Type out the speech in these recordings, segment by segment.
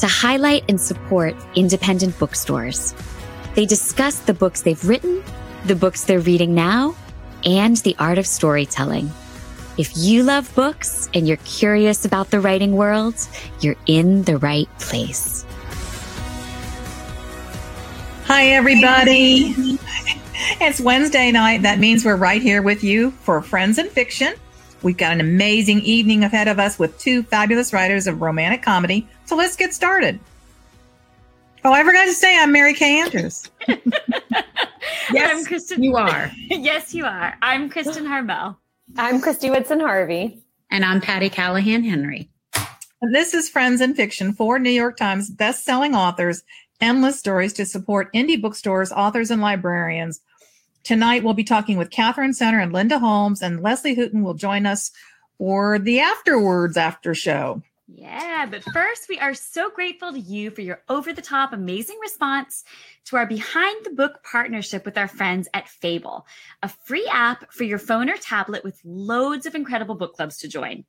to highlight and support independent bookstores. They discuss the books they've written, the books they're reading now, and the art of storytelling. If you love books and you're curious about the writing world, you're in the right place. Hi, everybody. It's Wednesday night. That means we're right here with you for Friends in Fiction. We've got an amazing evening ahead of us with 2 fabulous writers of romantic comedy. So let's get started. Oh, I forgot to say I'm Mary Kay Andrews. Yes, I'm Kristen. You are. Yes, you are. I'm Kristen Harmel. I'm Christy Woodson Harvey. And I'm Patty Callahan Henry. And this is Friends in Fiction, 4 New York Times best-selling authors, endless stories to support indie bookstores, authors, and librarians. Tonight, we'll be talking with Katherine Center and Linda Holmes, and Leslie Hooten will join us for the Afterwards After Show. Yeah, but first, we are so grateful to you for your over-the-top amazing response to our behind-the-book partnership with our friends at Fable, a free app for your phone or tablet with loads of incredible book clubs to join.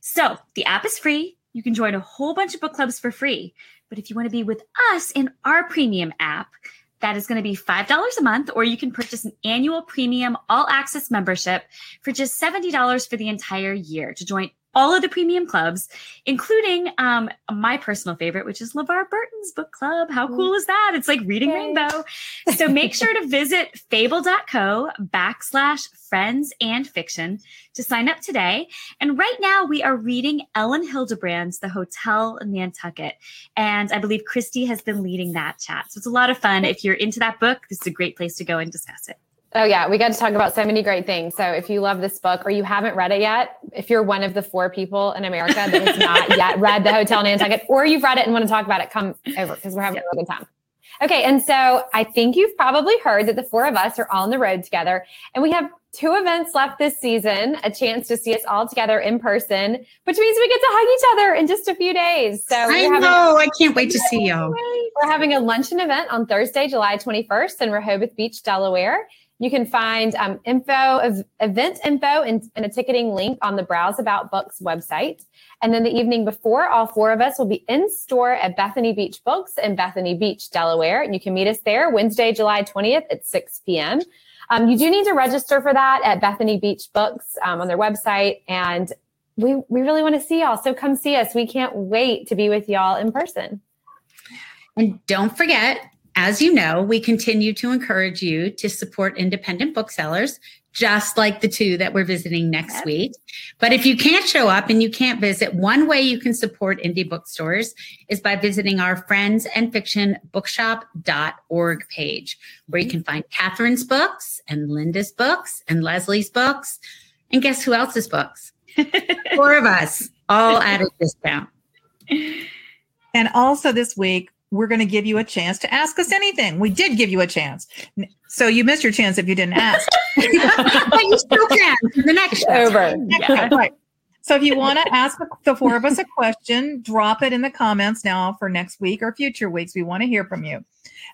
So the app is free. You can join a whole bunch of book clubs for free. But if you want to be with us in our premium app, that is going to be $5 a month, or you can purchase an annual premium all-access membership for just $70 for the entire year to join all of the premium clubs, including my personal favorite, which is LeVar Burton's book club. How cool is that? It's like reading Rainbow. So make sure to visit fable.co/friendsandfiction to sign up today. And right now we are reading Ellen Hildebrand's The Hotel Nantucket. And I believe Christy has been leading that chat. So it's a lot of fun. If you're into that book, this is a great place to go and discuss it. Oh, yeah. We got to talk about so many great things. So if you love this book or you haven't read it yet, if you're one of the 4 people in America that has not yet read The Hotel Nantucket, or you've read it and want to talk about it, come over because we're having a good time. Okay. And so I think you've probably heard that the 4 of us are on the road together, and we have 2 events left this season, a chance to see us all together in person, which means we get to hug each other in just a few days. So I can't wait to see y'all. We're having a luncheon event on Thursday, July 21st in Rehoboth Beach, Delaware. You can find event info and a ticketing link on the Browse About Books website. And then the evening before, all 4 of us will be in store at Bethany Beach Books in Bethany Beach, Delaware. And you can meet us there Wednesday, July 20th at 6 p.m. You do need to register for that at Bethany Beach Books on their website. And we really want to see y'all. So come see us. We can't wait to be with y'all in person. And don't forget, as you know, we continue to encourage you to support independent booksellers, just like the 2 that we're visiting next week. But if you can't show up and you can't visit, one way you can support indie bookstores is by visiting our Friends and Fiction bookshop.org page, where you can find Katherine's books and Linda's books and Leslie's books. And guess who else's books? 4 of us, all at a discount. And also this week, we're going to give you a chance to ask us anything. We did give you a chance. So you missed your chance if you didn't ask. But you still can for the next show. Over. Yeah. Right. So if you want to ask the 4 of us a question, drop it in the comments now for next week or future weeks. We want to hear from you.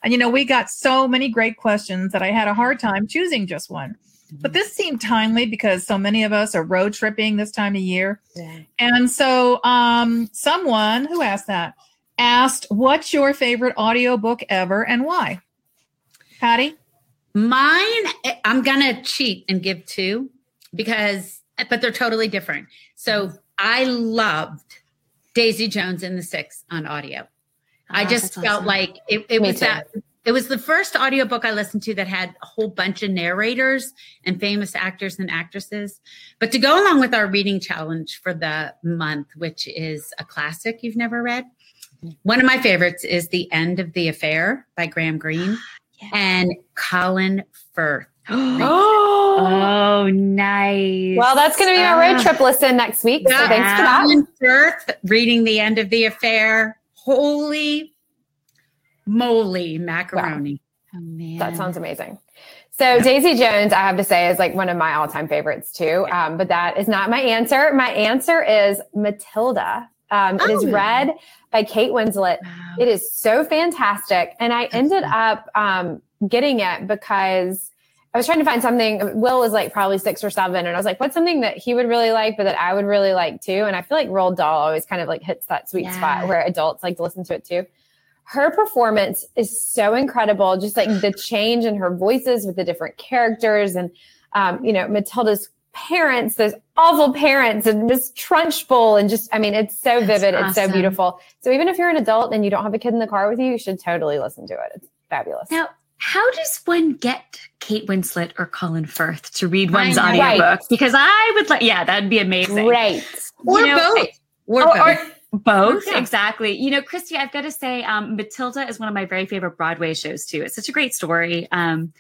And, you know, we got so many great questions that I had a hard time choosing just one. But this seemed timely because so many of us are road tripping this time of year. Yeah. And so someone who asked that, asked, what's your favorite audiobook ever and why? Patty? Mine, I'm going to cheat and give 2 but they're totally different. So I loved Daisy Jones and the Six on audio. I just felt awesome. Like it was too. It was the first audiobook I listened to that had a whole bunch of narrators and famous actors and actresses. But to go along with our reading challenge for the month, which is a classic you've never read, one of my favorites is The End of the Affair by Graham Greene and Colin Firth. Oh, nice. Well, that's going to be our road trip listen next week. Yeah. So thanks for that. Colin Firth reading The End of the Affair. Holy moly macaroni. Wow. Oh, man. That sounds amazing. So Daisy Jones, I have to say, is like one of my all-time favorites too. But that is not my answer. My answer is Matilda. It is read by Kate Winslet. Wow. It is so fantastic. And I ended up getting it because I was trying to find something. Will was like probably 6 or 7. And I was like, what's something that he would really like, but that I would really like too? And I feel like Roald Dahl always kind of like hits that sweet spot where adults like to listen to it too. Her performance is so incredible. Just like the change in her voices with the different characters and, you know, Matilda's parents, those awful parents, and Miss Trunchbull, and just, I mean, it's so vivid. Awesome. It's so beautiful. So even if you're an adult and you don't have a kid in the car with you, you should totally listen to it. It's fabulous. Now, how does one get Kate Winslet or Colin Firth to read one's audiobook? Right. Because I would like, that'd be amazing. Right. Or you know, both. Both. Yeah. Exactly. You know, Christy, I've got to say, Matilda is one of my very favorite Broadway shows too. It's such a great story. And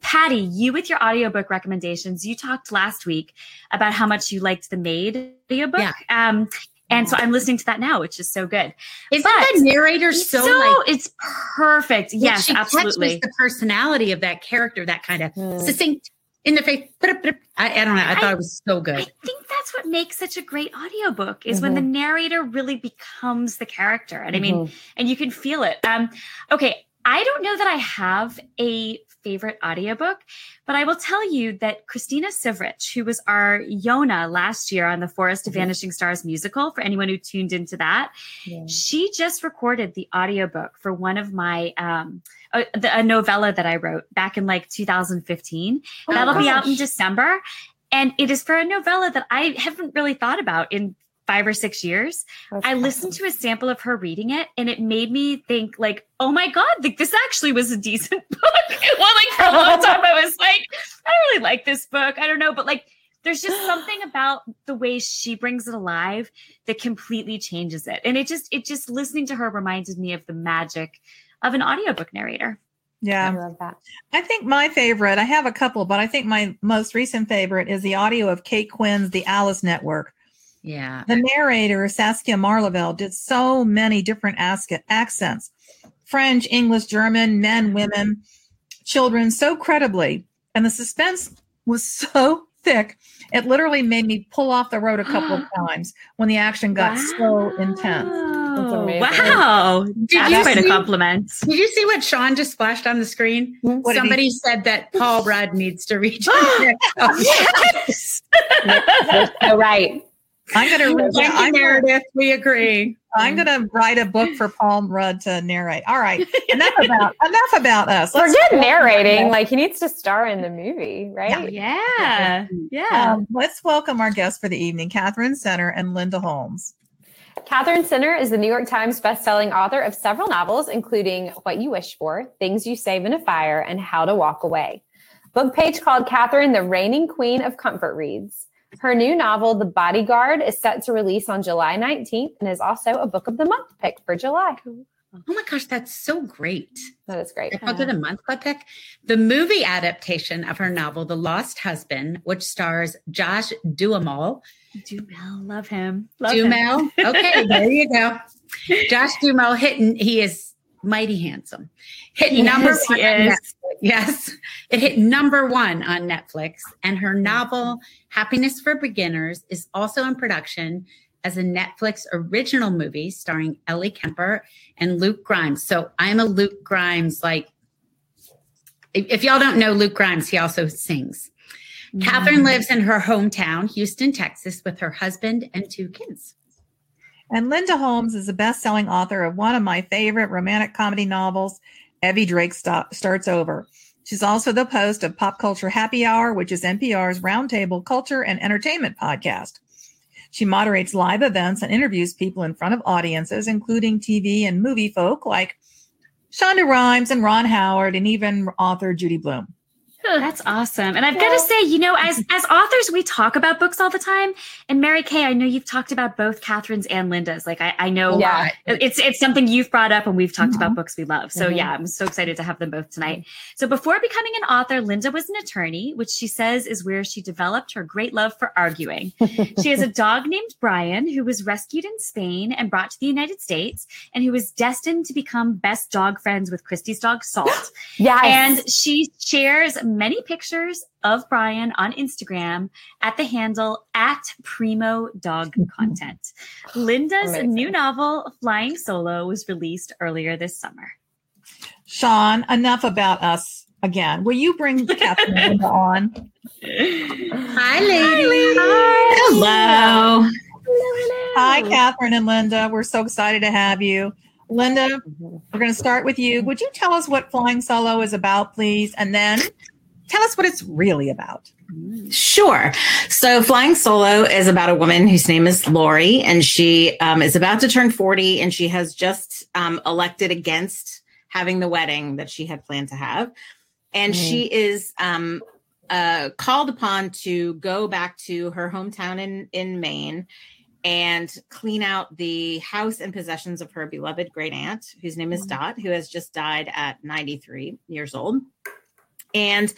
Patty, you with your audiobook recommendations, you talked last week about how much you liked the Maid audiobook. Yeah. And so I'm listening to that now, which is so good. Isn't that narrator so it's perfect. Yes, she absolutely. She catches the personality of that character, that kind of succinct in the face. I don't know. I thought it was so good. I think that's what makes such a great audiobook is when the narrator really becomes the character. And I mean, and you can feel it. Okay. I don't know that I have a favorite audiobook, but I will tell you that Christina Sivrich, who was our Yona last year on the Forest of Vanishing Stars musical, for anyone who tuned into that, she just recorded the audiobook for one of my, a novella that I wrote back in like 2015. Oh, that'll be out in December. And it is for a novella that I haven't really thought about in 5 or 6 years. I listened to a sample of her reading it, and it made me think like, oh my God, this actually was a decent book. Well, like for a long time, I was like, I don't really like this book. I don't know. But like, there's just something about the way she brings it alive that completely changes it. And it just listening to her reminded me of the magic of an audiobook narrator. Yeah. I love that. I think my favorite, I have a couple, but I think my most recent favorite is the audio of Kate Quinn's The Alice Network. Yeah. The narrator, Saskia Marleville, did so many different accents, French, English, German, men, women, children, so credibly. And the suspense was so thick. It literally made me pull off the road a couple of times when the action got so intense. Wow. That's quite a compliment. Did you see what Sean just flashed on the screen? What Somebody said that Paul Rudd needs to read. Yes. Right. I'm going to Meredith. We agree. I'm going to write a book for Paul Rudd to narrate. All right, enough about us. We're good narrating. Like he needs to star in the movie, right? Yeah. Let's welcome our guests for the evening: Katherine Center and Linda Holmes. Katherine Center is the New York Times bestselling author of several novels, including What You Wish For, Things You Save in a Fire, and How to Walk Away. Book page called Katherine the reigning queen of comfort reads. Her new novel, The Bodyguard, is set to release on July 19th and is also a Book of the Month pick for July. Oh my gosh, that's so great. That is great. The Book of the Month pick. The movie adaptation of her novel, The Lost Husband, which stars Josh Duhamel. Duhamel, love him. Duhamel. Okay, there you go. Josh Duhamel he is mighty handsome. It hit number one on Netflix, and her novel Happiness for Beginners is also in production as a Netflix original movie starring Ellie Kemper and Luke Grimes. So I'm a Luke Grimes, like if y'all don't know Luke Grimes, he also sings. Mm-hmm. Katherine lives in her hometown, Houston, Texas, with her husband and 2 kids. And Linda Holmes is a best-selling author of one of my favorite romantic comedy novels, Evie Drake Starts Over. She's also the host of Pop Culture Happy Hour, which is NPR's roundtable culture and entertainment podcast. She moderates live events and interviews people in front of audiences, including TV and movie folk like Shonda Rhimes and Ron Howard and even author Judy Blume. That's awesome. And I've got to say, you know, as authors, we talk about books all the time. And Mary Kay, I know you've talked about both Catherine's and Linda's. Like, I know it's something you've brought up and we've talked about books we love. So yeah, I'm so excited to have them both tonight. So before becoming an author, Linda was an attorney, which she says is where she developed her great love for arguing. She has a dog named Brian, who was rescued in Spain and brought to the United States, and who was destined to become best dog friends with Christy's dog, Salt. Yes. And she shares many pictures of Brian on Instagram at the handle @PrimoDogContent. Linda's new novel, Flying Solo, was released earlier this summer. Sean, enough about us again. Will you bring Katherine on? Hi, ladies. Hi. Hello. Hi, Katherine and Linda. We're so excited to have you. Linda, we're going to start with you. Would you tell us what Flying Solo is about, please? And then tell us what it's really about. Sure. So Flying Solo is about a woman whose name is Lori, and she is about to turn 40, and she has just elected against having the wedding that she had planned to have. And she is called upon to go back to her hometown in Maine and clean out the house and possessions of her beloved great aunt, whose name is Dot, who has just died at 93 years old. And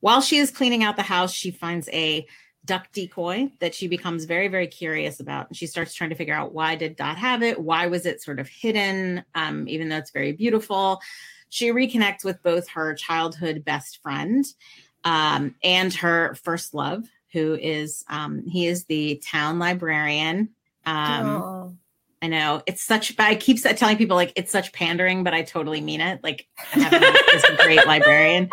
while she is cleaning out the house, she finds a duck decoy that she becomes very, very curious about. And she starts trying to figure out, why did Dot have it? Why was it sort of hidden? Even though it's very beautiful, she reconnects with both her childhood best friend and her first love, who is, he is the town librarian. I know it's such, I keep telling people like it's such pandering, but I totally mean it. Like, I have a great librarian.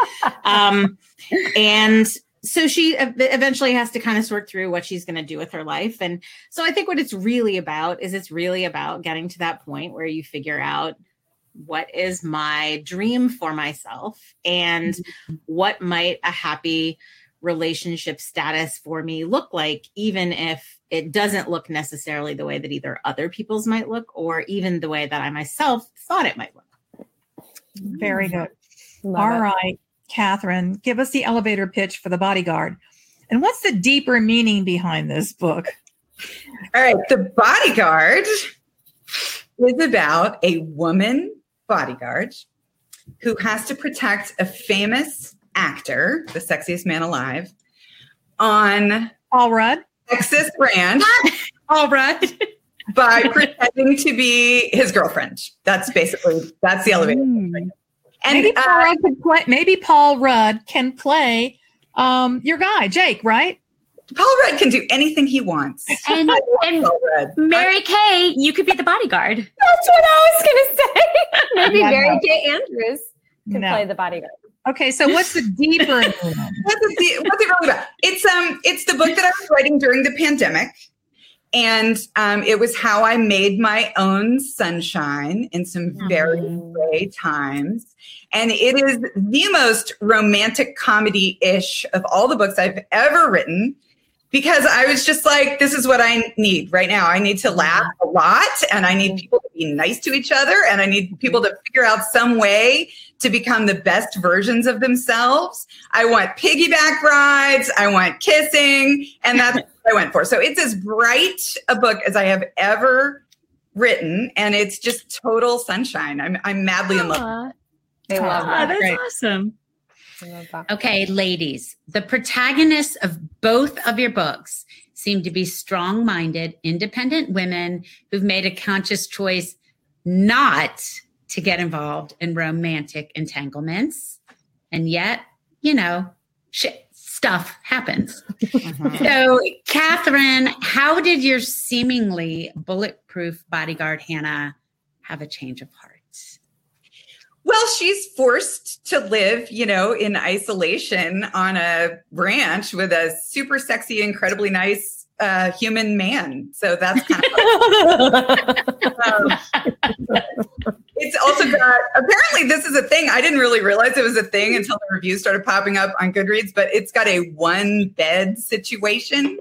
And so she eventually has to kind of sort through what she's going to do with her life. And so I think what it's really about is it's really about getting to that point where you figure out, what is my dream for myself, and what might a happy relationship status for me look like, even if it doesn't look necessarily the way that either other people's might look, or even the way that I myself thought it might look. Very good. All right, Katherine, give us the elevator pitch for The Bodyguard. And what's the deeper meaning behind this book? All right, The Bodyguard is about a woman bodyguard who has to protect a famous actor, the sexiest man alive, on Paul Rudd, Texas brand, Paul Rudd, by pretending to be his girlfriend. That's the elevator. And maybe Paul Rudd can play your guy, Jake, right? Paul Rudd can do anything he wants. And Mary Kay, you could be the bodyguard. That's what I was going to say. Maybe Mary Kay Andrews can play the bodyguard. Okay, so what's the deeper? What's it really about? It's the book that I was writing during the pandemic, and it was how I made my own sunshine in some very gray times. And it is the most romantic comedy-ish of all the books I've ever written, because I was just like, this is what I need right now. I need to laugh a lot, and I need people to be nice to each other, and I need people to figure out some way to become the best versions of themselves. I want piggyback rides. I want kissing. And that's what I went for. So it's as bright a book as I have ever written. And it's just total sunshine. I'm madly in love. I love that. That's great. Awesome. I love that. Okay, ladies, the protagonists of both of your books seem to be strong-minded, independent women who've made a conscious choice not to get involved in romantic entanglements. And yet, you know, stuff happens. So, Katherine, how did your seemingly bulletproof bodyguard, Hannah, have a change of heart? Well, she's forced to live, you know, in isolation on a ranch with a super sexy, incredibly nice human man. So that's kind of... It's also got, apparently this is a thing. I didn't really realize it was a thing until the reviews started popping up on Goodreads, but it's got a one bed situation.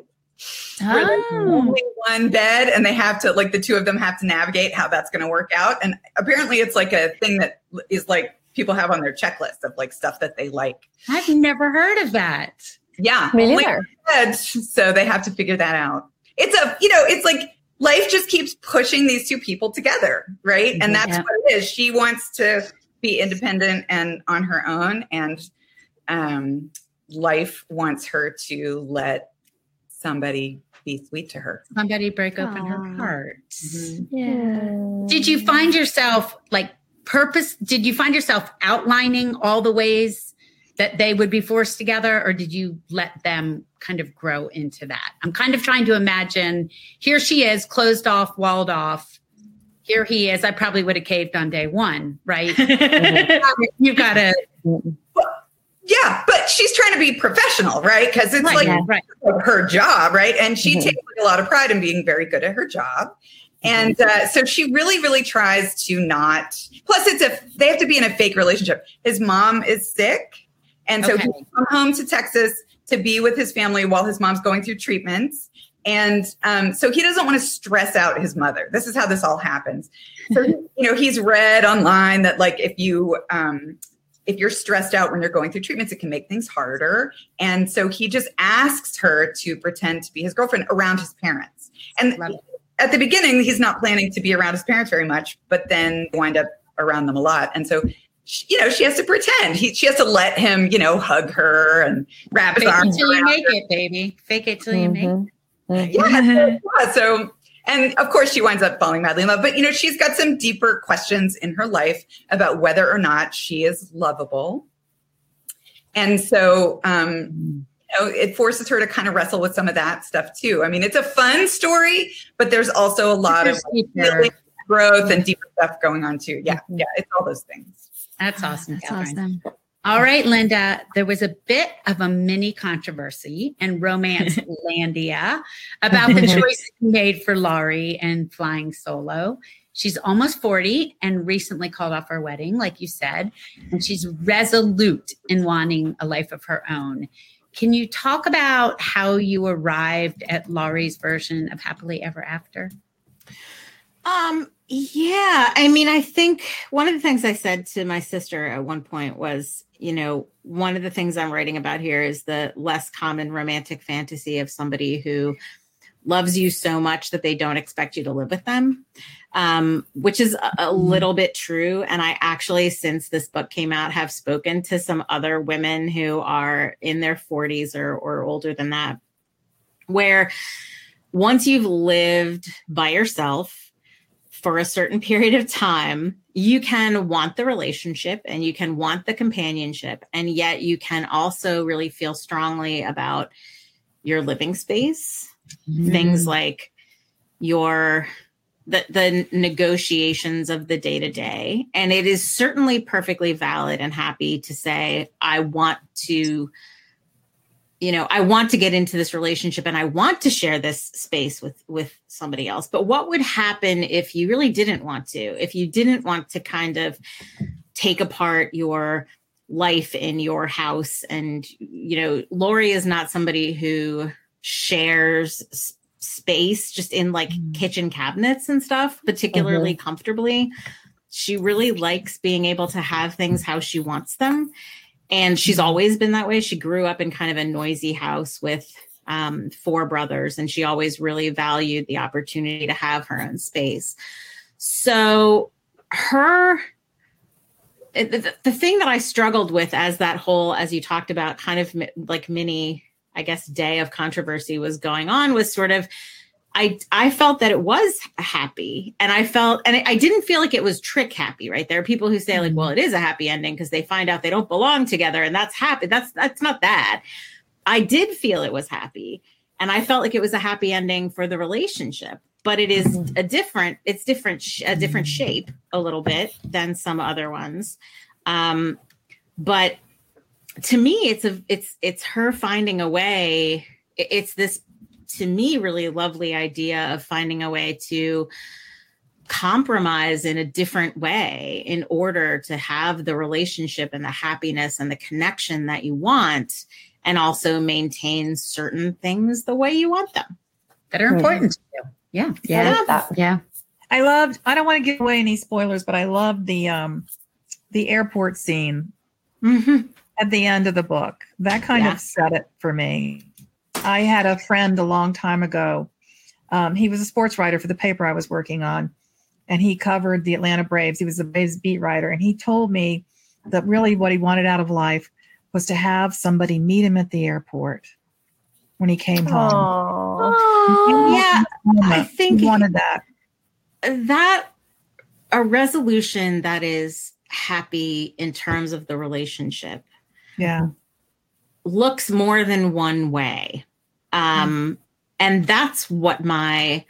Oh. Only one bed, and they have to, like, the two of them have to navigate how that's going to work out. And apparently it's like a thing that is like people have on their checklist of like stuff that they like. I've never heard of that. Yeah. Me neither. So they have to figure that out. It's like life just keeps pushing these two people together. Right. And that's what it is. She wants to be independent and on her own. And life wants her to let somebody be sweet to her. Somebody break open her heart. Mm-hmm. Yeah. Did you find yourself outlining all the ways that they would be forced together, or did you let them kind of grow into that? I'm kind of trying to imagine, here she is, closed off, walled off. Here he is. I probably would have caved on day one, right? You've got to... Yeah, but she's trying to be professional, right? Because it's her job, right? And she takes a lot of pride in being very good at her job. And so she really, really tries to not... Plus, they have to be in a fake relationship. His mom is sick. And so he come home to Texas to be with his family while his mom's going through treatments. And so he doesn't want to stress out his mother. This is how this all happens. So, he's read online that like if you're stressed out when you're going through treatments, it can make things harder. And so he just asks her to pretend to be his girlfriend around his parents. And at the beginning, he's not planning to be around his parents very much, but then wind up around them a lot. And so, she has to pretend. She has to let him, hug her and wrap his arms around her. Fake it till you make it, baby. Fake it till you make it. Yeah. So, and of course, she winds up falling madly in love. But, she's got some deeper questions in her life about whether or not she is lovable. And so it forces her to kind of wrestle with some of that stuff, too. I mean, it's a fun story, but there's also a lot of growth and deeper stuff going on, too. Yeah. Yeah. It's all those things. That's awesome. That's awesome. All right, Linda, there was a bit of a mini controversy in Romancelandia about the choice you made for Laurie and Flying Solo. She's almost 40 and recently called off her wedding, like you said, and she's resolute in wanting a life of her own. Can you talk about how you arrived at Laurie's version of Happily Ever After? Yeah. I mean, I think one of the things I said to my sister at one point was, one of the things I'm writing about here is the less common romantic fantasy of somebody who loves you so much that they don't expect you to live with them, which is a little bit true. And I actually, since this book came out, have spoken to some other women who are in their 40s or older than that, where once you've lived by yourself for a certain period of time, you can want the relationship and you can want the companionship. And yet you can also really feel strongly about your living space. Mm-hmm. Things like the negotiations of the day to day. And it is certainly perfectly valid and happy to say, I want to, I want to get into this relationship and I want to share this space with somebody else. But what would happen if you really didn't want to, kind of take apart your life in your house? And, Laurie is not somebody who shares space just in like kitchen cabinets and stuff, particularly comfortably. She really likes being able to have things how she wants them. And she's always been that way. She grew up in kind of a noisy house with four brothers, and she always really valued the opportunity to have her own space. So the thing that I struggled with as that whole, as you talked about, kind of like mini, I guess, day of controversy was going on was sort of, I felt that it was happy, and I didn't feel like it was trick happy, right? There are people who say like, well, it is a happy ending because they find out they don't belong together, and that's happy. That's not bad. I did feel it was happy, and I felt like it was a happy ending for the relationship, but it is a different shape a little bit than some other ones. But to me, it's her finding a way. It's this, to me, really lovely idea of finding a way to compromise in a different way in order to have the relationship and the happiness and the connection that you want, and also maintain certain things the way you want them that are important to you. Yeah. Yeah. I don't want to give away any spoilers, but I loved the the airport scene at the end of the book. That kind of set it for me. I had a friend a long time ago. He was a sports writer for the paper I was working on, and he covered the Atlanta Braves. He was the Braves beat writer, and he told me that really what he wanted out of life was to have somebody meet him at the airport when he came home. Aww. Yeah, I think he wanted that. That a resolution that is happy in terms of the relationship. Yeah. Looks more than one way. And that's what I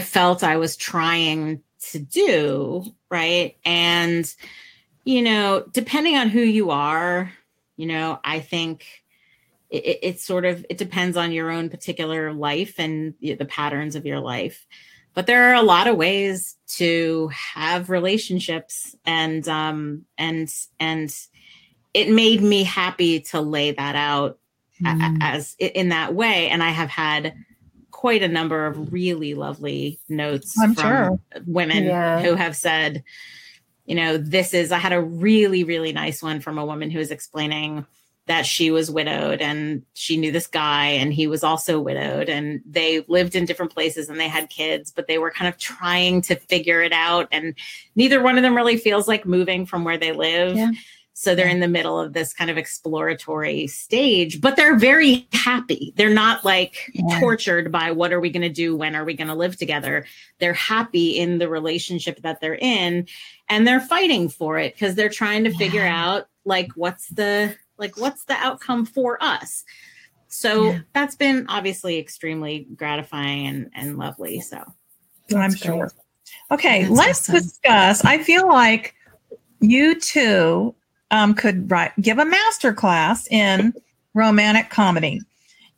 felt I was trying to do. Right. And, you know, depending on who you are, you know, I think it depends on your own particular life and the patterns of your life. But there are a lot of ways to have relationships, and it made me happy to lay that out as in that way. And I have had quite a number of really lovely notes from women who have said, you know, I had a really, really nice one from a woman who was explaining that she was widowed and she knew this guy and he was also widowed and they lived in different places and they had kids, but they were kind of trying to figure it out. And neither one of them really feels like moving from where they live. Yeah. So they're in the middle of this kind of exploratory stage, but they're very happy. They're not like tortured by what are we going to do? When are we going to live together? They're happy in the relationship that they're in, and they're fighting for it because they're trying to figure out like, what's the outcome for us? So that's been obviously extremely gratifying and lovely. So I'm sure. Okay. That's let's discuss. I feel like you two could give a master class in romantic comedy.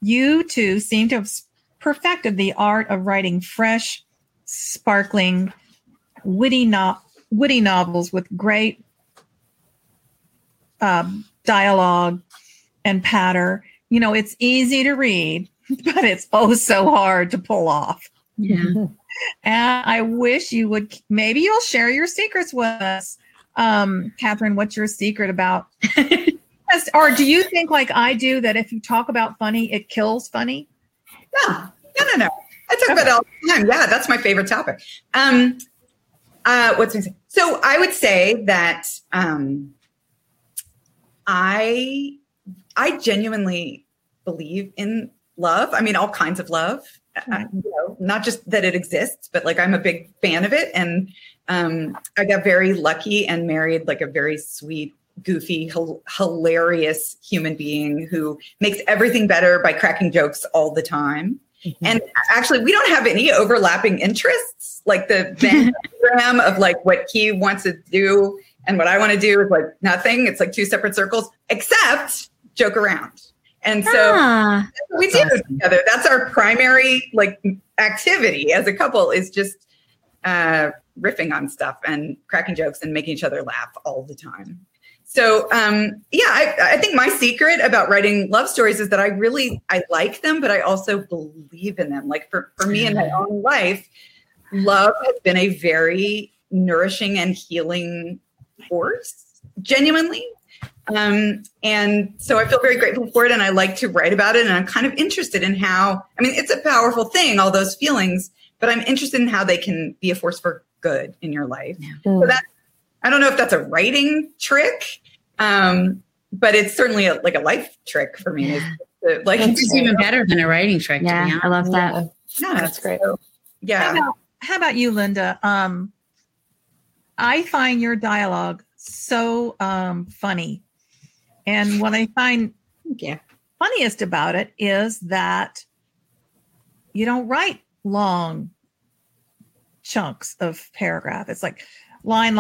You two seem to have perfected the art of writing fresh, sparkling, witty novels with great dialogue and patter. You know, it's easy to read, but it's so hard to pull off. Yeah. And I wish you would, maybe you'll share your secrets with us. Katherine, what's your secret about, or do you think like I do that if you talk about funny, it kills funny? No. I talk about it all the time. Yeah. That's my favorite topic. So I would say that, I genuinely believe in love. I mean, all kinds of love, you know, not just that it exists, but like, I'm a big fan of it. And, I got very lucky and married like a very sweet, goofy, hilarious human being who makes everything better by cracking jokes all the time. Mm-hmm. And actually, we don't have any overlapping interests. Like the diagram of like what he wants to do and what I want to do is like nothing. It's like two separate circles, except joke around. And so that's what we do together. That's our primary like activity as a couple is just riffing on stuff and cracking jokes and making each other laugh all the time. So, I think my secret about writing love stories is that I like them, but I also believe in them. Like for me in my own life, love has been a very nourishing and healing force, genuinely. And so I feel very grateful for it. And I like to write about it. And I'm kind of interested in how, I mean, it's a powerful thing, all those feelings, but I'm interested in how they can be a force for good in your life. So that, I don't know if that's a writing trick, but it's certainly a life trick for me. It's even better than a writing trick. Yeah, I love that. Yeah, that's great. So, yeah. How about you, Linda? I find your dialogue so funny, and what I find funniest about it is that you don't write long chunks of paragraph. It's like line,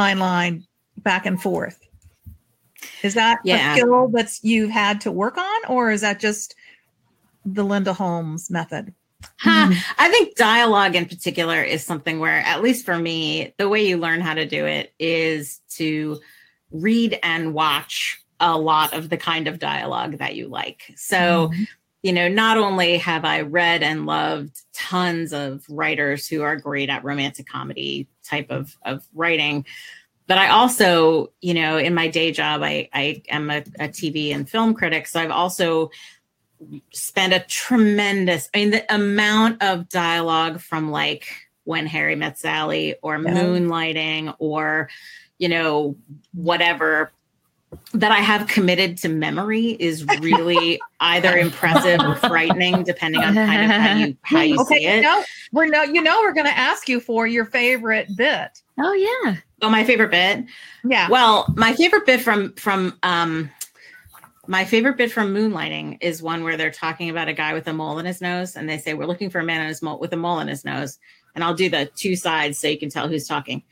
back and forth. Is that a skill that you've had to work on, or is that just the Linda Holmes method? I think dialogue in particular is something where, at least for me, the way you learn how to do it is to read and watch a lot of the kind of dialogue that you like. So you know, not only have I read and loved tons of writers who are great at romantic comedy type of writing, But I also, you know, in my day job, I am a TV and film critic. So I've also spent a tremendous, I mean, the amount of dialogue from like When Harry Met Sally or Moonlighting or, you know, whatever that I have committed to memory is really either impressive or frightening, depending on kind of how you see it. We're going to ask you for your favorite bit. Oh yeah. Oh, my favorite bit. Yeah. Well, my favorite bit from Moonlighting is one where they're talking about a guy with a mole in his nose, and they say, "We're looking for a man with a mole in his nose." And I'll do the two sides so you can tell who's talking.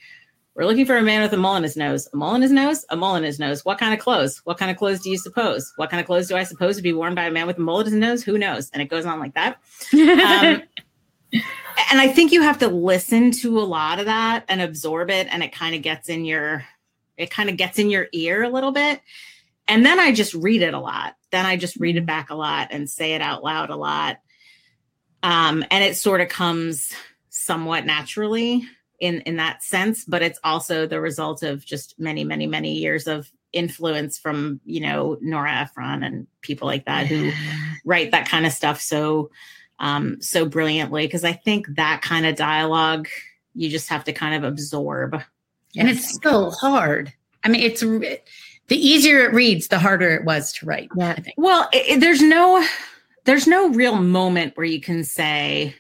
"We're looking for a man with a mole in his nose. A mole in his nose? A mole in his nose. What kind of clothes? What kind of clothes do you suppose? What kind of clothes do I suppose would be worn by a man with a mole in his nose? Who knows?" And it goes on like that. And I think you have to listen to a lot of that and absorb it. And it kind of gets in your, ear a little bit. And then I just read it a lot. Then I just read it back a lot and say it out loud a lot. And it sort of comes somewhat naturally in that sense, but it's also the result of just many, many, many years of influence from, you know, Nora Ephron and people like that who write that kind of stuff so brilliantly. Because I think that kind of dialogue, you just have to kind of absorb. And it's so hard. I mean, it's... the easier it reads, the harder it was to write. Yeah. I think. Well, there's no real moment where you can say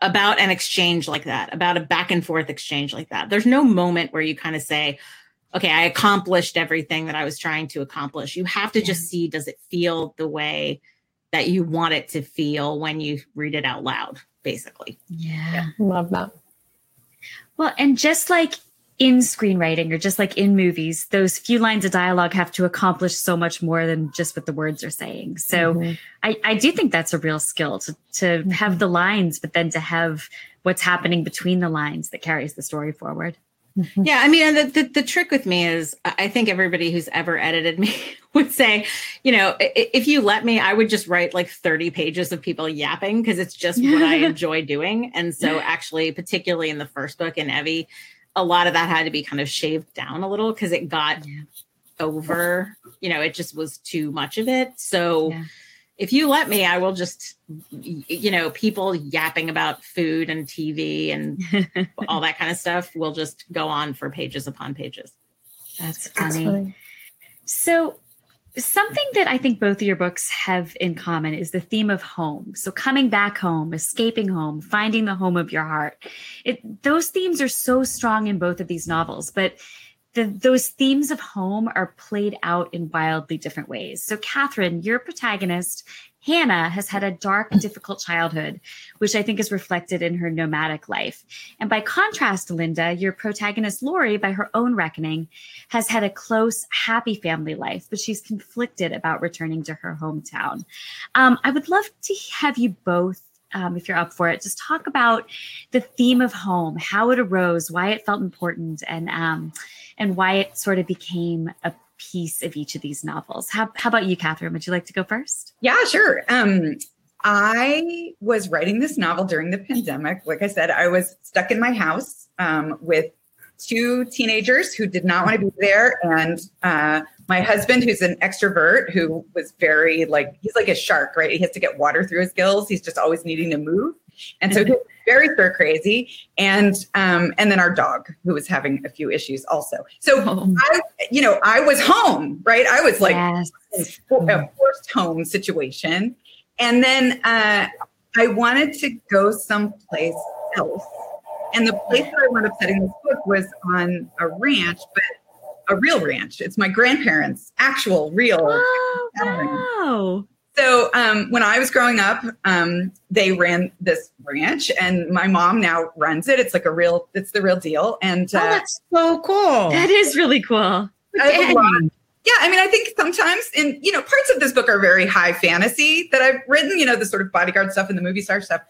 about an exchange like that, about a back and forth exchange like that. There's no moment where you kind of say, okay, I accomplished everything that I was trying to accomplish. You have to just see, does it feel the way that you want it to feel when you read it out loud, basically. Yeah. Love that. Well, and just like in screenwriting or just like in movies, those few lines of dialogue have to accomplish so much more than just what the words are saying. So I do think that's a real skill to have the lines, but then to have what's happening between the lines that carries the story forward. Yeah. I mean, the trick with me is I think everybody who's ever edited me would say, you know, if you let me, I would just write like 30 pages of people yapping because it's just what I enjoy doing. And so actually, particularly in the first book in Evie, a lot of that had to be kind of shaved down a little because it got over, you know, it just was too much of it. So if you let me, I will just, you know, people yapping about food and TV and all that kind of stuff will just go on for pages upon pages. That's funny. So something that I think both of your books have in common is the theme of home. So coming back home, escaping home, finding the home of your heart. Those themes are so strong in both of these novels, but those themes of home are played out in wildly different ways. So Katherine, your protagonist, Hannah, has had a dark, difficult childhood, which I think is reflected in her nomadic life. And by contrast, Linda, your protagonist, Lori, by her own reckoning, has had a close, happy family life, but she's conflicted about returning to her hometown. I would love to have you both, if you're up for it, just talk about the theme of home, how it arose, why it felt important, and why it sort of became a piece of each of these novels. How about you, Katherine? Would you like to go first? Yeah, sure. I was writing this novel during the pandemic. Like I said, I was stuck in my house with two teenagers who did not want to be there. And my husband, who's an extrovert, who was very like, he's like a shark, right? He has to get water through his gills. He's just always needing to move. And so he was very stir crazy. And then our dog, who was having a few issues also. So I was home, right? I was like a forced home situation. And then I wanted to go someplace else. And the place that I wound up setting this book was on a ranch, but a real ranch. It's my grandparents' actual real. Oh, wow. So when I was growing up, they ran this ranch, and my mom now runs it. It's like it's the real deal. And that's so cool. That is really cool. Yeah, I mean, I think sometimes, and you know, parts of this book are very high fantasy that I've written. You know, the sort of bodyguard stuff and the movie star stuff.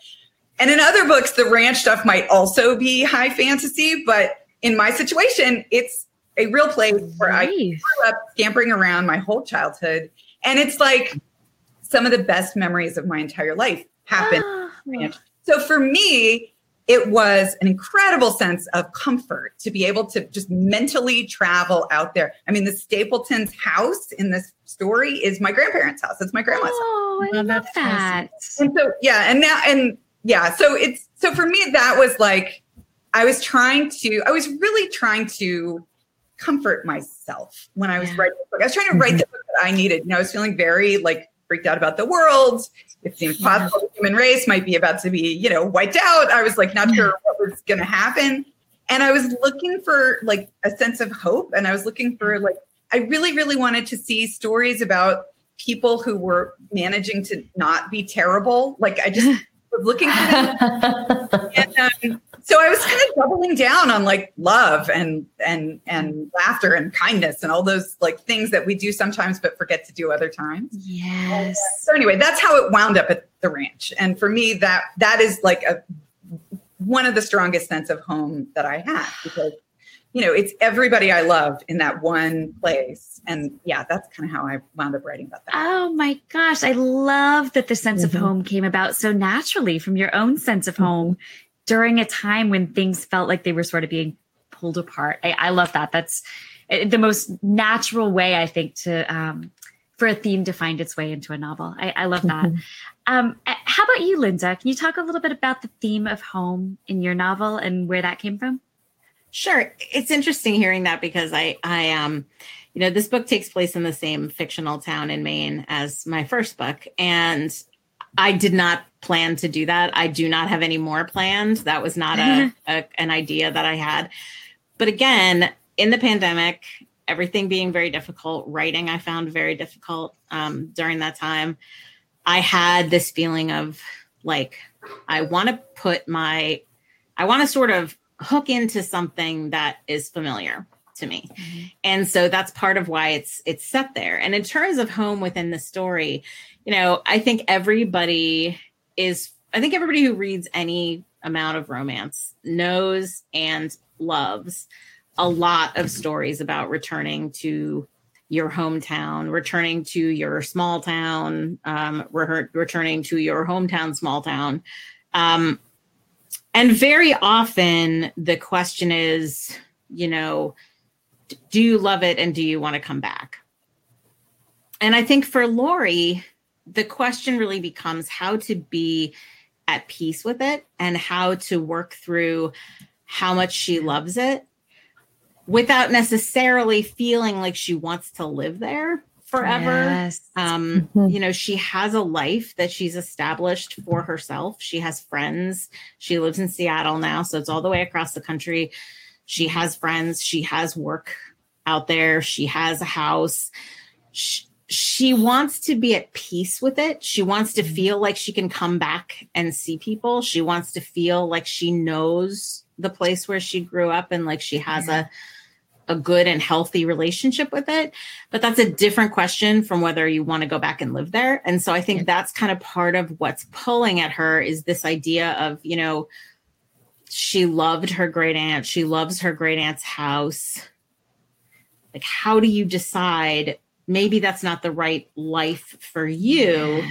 And in other books, the ranch stuff might also be high fantasy, but in my situation, it's a real place where I grew up scampering around my whole childhood. And it's like some of the best memories of my entire life happened. So for me, it was an incredible sense of comfort to be able to just mentally travel out there. I mean, the Stapleton's house in this story is my grandparents' house. It's my grandma's house. I love that. And so, yeah. And now, and yeah, so it's, so for me, that was like, I was really trying to comfort myself when I was writing the book. I was trying to write the book that I needed. You know, I was feeling very like freaked out about the world. It seemed possible the human race might be about to be, you know, wiped out. I was like, not sure what was going to happen. And I was looking for like a sense of hope. And I was looking for like, I really, really wanted to see stories about people who were managing to not be terrible. Like I just was looking for them. And so I was kind of doubling down on like love and laughter and kindness and all those like things that we do sometimes but forget to do other times. Yes. So anyway, that's how it wound up at the ranch. And for me, that is like one of the strongest sense of home that I have because, you know, it's everybody I loved in that one place. And yeah, that's kind of how I wound up writing about that. Oh my gosh. I love that the sense of home came about so naturally from your own sense of home during a time when things felt like they were sort of being pulled apart. I love that. That's the most natural way, I think, to for a theme to find its way into a novel. I love that. How about you, Linda? Can you talk a little bit about the theme of home in your novel and where that came from? Sure. It's interesting hearing that because I you know, this book takes place in the same fictional town in Maine as my first book. And I did not plan to do that. I do not have any more planned. That was not an idea that I had. But again, in the pandemic, everything being very difficult, writing I found very difficult during that time. I had this feeling of like, I want to sort of hook into something that is familiar to me. Mm-hmm. And so that's part of why it's set there. And in terms of home within the story, you know, I think everybody who reads any amount of romance knows and loves a lot of stories about returning to your hometown, returning to your small town, returning to your hometown, small town. And very often the question is, you know, do you love it and do you want to come back? And I think for Lori, the question really becomes how to be at peace with it and how to work through how much she loves it without necessarily feeling like she wants to live there forever. Yes. You know, she has a life that she's established for herself. She has friends. She lives in Seattle now, so it's all the way across the country. She has friends. She has work out there. She has a house. She wants to be at peace with it. She wants to feel like she can come back and see people. She wants to feel like she knows the place where she grew up and like she has a good and healthy relationship with it. But that's a different question from whether you want to go back and live there. And so I think that's kind of part of what's pulling at her is this idea of, you know, she loved her great aunt. She loves her great aunt's house. Like, how do you decide? Maybe that's not the right life for you,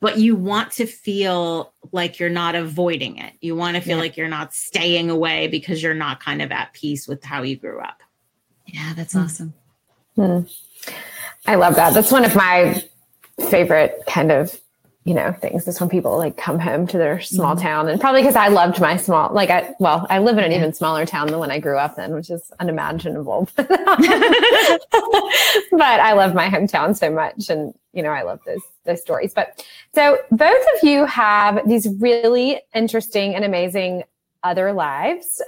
but you want to feel like you're not avoiding it. You want to feel like you're not staying away because you're not kind of at peace with how you grew up. Yeah, that's awesome. I love that. That's one of my favorite kind of, you know, things is when people like come home to their small town, and probably because I loved my small, like I live in an even smaller town than when I grew up in, which is unimaginable, but I love my hometown so much. And, you know, I love those stories, but so both of you have these really interesting and amazing other lives.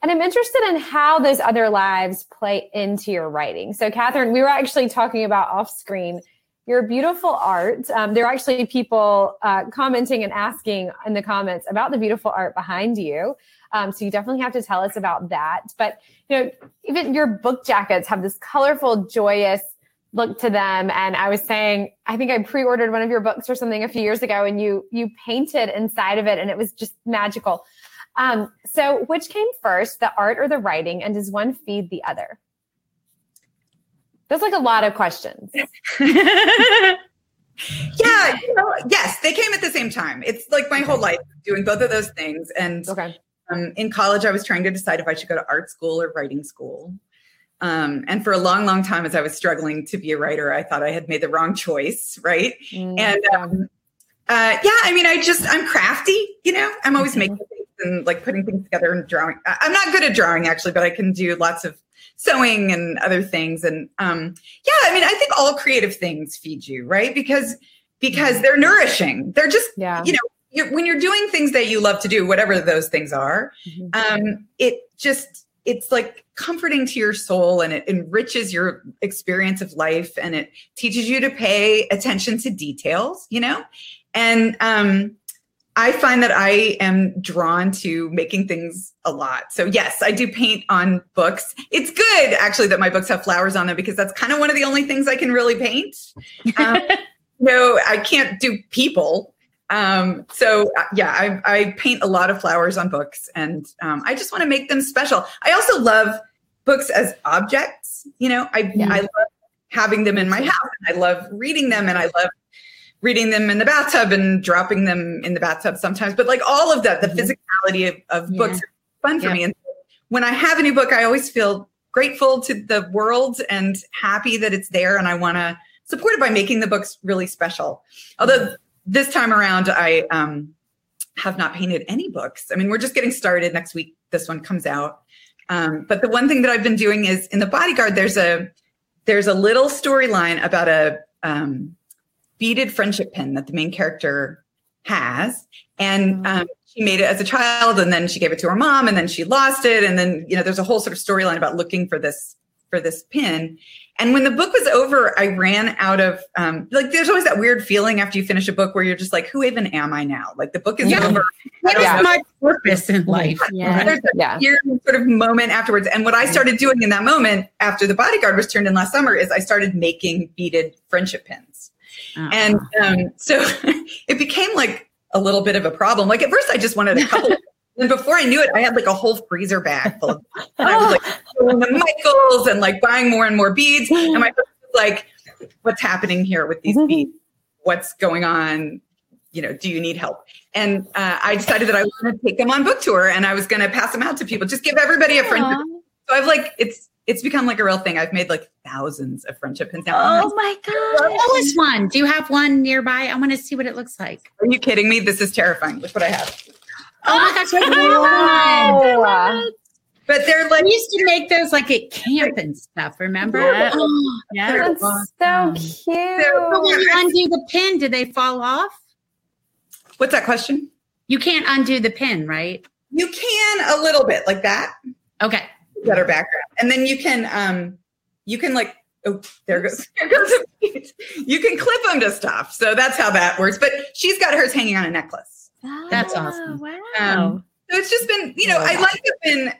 And I'm interested in how those other lives play into your writing. So Katherine, we were actually talking about off screen, your beautiful art. There are actually people commenting and asking in the comments about the beautiful art behind you. So you definitely have to tell us about that. But, you know, even your book jackets have this colorful, joyous look to them. And I was saying, I think I pre-ordered one of your books or something a few years ago, and you painted inside of it, and it was just magical. So which came first, the art or the writing? And does one feed the other? That's like a lot of questions. Yeah, you know, yes, they came at the same time. It's like my whole life doing both of those things. And in college, I was trying to decide if I should go to art school or writing school. And for a long, long time, as I was struggling to be a writer, I thought I had made the wrong choice, right? Mm-hmm. And I'm crafty, you know, I'm always making things and like putting things together and drawing. I'm not good at drawing, actually, but I can do lots of sewing and other things. And I think all creative things feed you, right? Because they're nourishing. They're just, when you're doing things that you love to do, whatever those things are, it's like comforting to your soul, and it enriches your experience of life, and it teaches you to pay attention to details, you know? And I find that I am drawn to making things a lot. So yes, I do paint on books. It's good actually that my books have flowers on them, because that's kind of one of the only things I can really paint. No, I can't do people. I paint a lot of flowers on books, and I just want to make them special. I also love books as objects. You know, I love having them in my house, and I love reading them, and I love reading them in the bathtub and dropping them in the bathtub sometimes, but like all of that, the physicality of books is fun for me. And when I have a new book, I always feel grateful to the world and happy that it's there. And I want to support it by making the books really special. Although this time around, I have not painted any books. I mean, we're just getting started. Next week, this one comes out. But the one thing that I've been doing is in The Bodyguard, there's a little storyline about a, beaded friendship pin that the main character has. And she made it as a child, and then she gave it to her mom, and then she lost it. And then, you know, there's a whole sort of storyline about looking for this pin. And when the book was over, I ran out of, there's always that weird feeling after you finish a book where you're just like, who even am I now? Like, the book is over. What is my purpose in life? Yeah. There's a weird sort of moment afterwards. And what I started doing in that moment after The Bodyguard was turned in last summer is I started making beaded friendship pins. And so it became like a little bit of a problem. Like at first I just wanted a couple, and before I knew it, I had like a whole freezer bag full of, and I was like doing the Michaels and like buying more and more beads. And my husband was like, what's happening here with these beads? What's going on? You know, do you need help? And I decided that I was going to take them on book tour, and I was going to pass them out to people. Just give everybody a friend. So I've like, it's become like a real thing. I've made like thousands of friendship pins now. Oh my gosh. What was one? Do you have one nearby? I want to see what it looks like. Are you kidding me? This is terrifying. Look what I have. Oh my gosh. Wow. But they're like, we used to make those like at camp and stuff. Remember? Yeah. Oh, yeah. That's so cute. But when you undo the pin, do they fall off? What's that question? You can't undo the pin, right? You can a little bit like that. Okay. Better background, and then you can like, oh, there goes the bead. You can clip them to stuff, so that's how that works. But she's got hers hanging on a necklace. Oh, that's awesome. Wow. So it's just been, you know, I like it when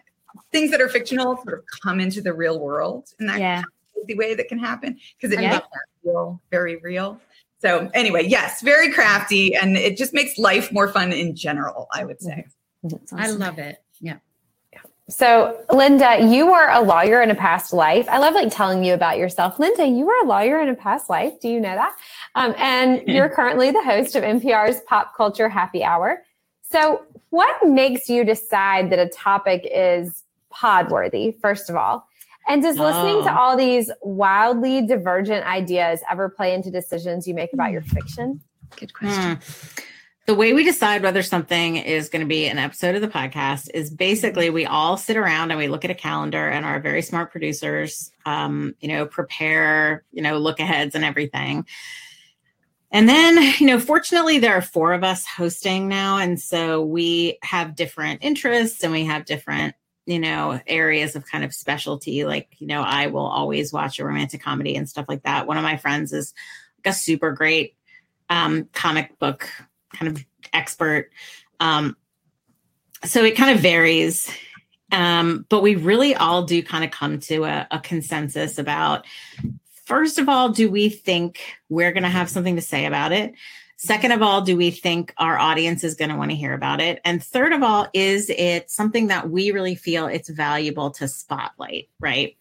things that are fictional sort of come into the real world in that crazy way that can happen, because it makes that feel very real. So anyway, yes, very crafty, and it just makes life more fun in general, I would say. Awesome. I love it. Yeah. So, Linda, you were a lawyer in a past life. I love like telling you about yourself. Linda, you were a lawyer in a past life. Do you know that? And you're currently the host of NPR's Pop Culture Happy Hour. So what makes you decide that a topic is pod worthy, first of all? And does listening to all these wildly divergent ideas ever play into decisions you make about your fiction? Good question. The way we decide whether something is going to be an episode of the podcast is basically we all sit around and we look at a calendar, and our very smart producers, prepare, look aheads and everything. And then, fortunately, there are four of us hosting now. And so we have different interests, and we have different, areas of kind of specialty. Like, I will always watch a romantic comedy and stuff like that. One of my friends is like a super great comic book kind of expert. So it kind of varies. But we really all do kind of come to a consensus about, first of all, do we think we're going to have something to say about it? Second of all, do we think our audience is going to want to hear about it? And third of all, is it something that we really feel it's valuable to spotlight, right?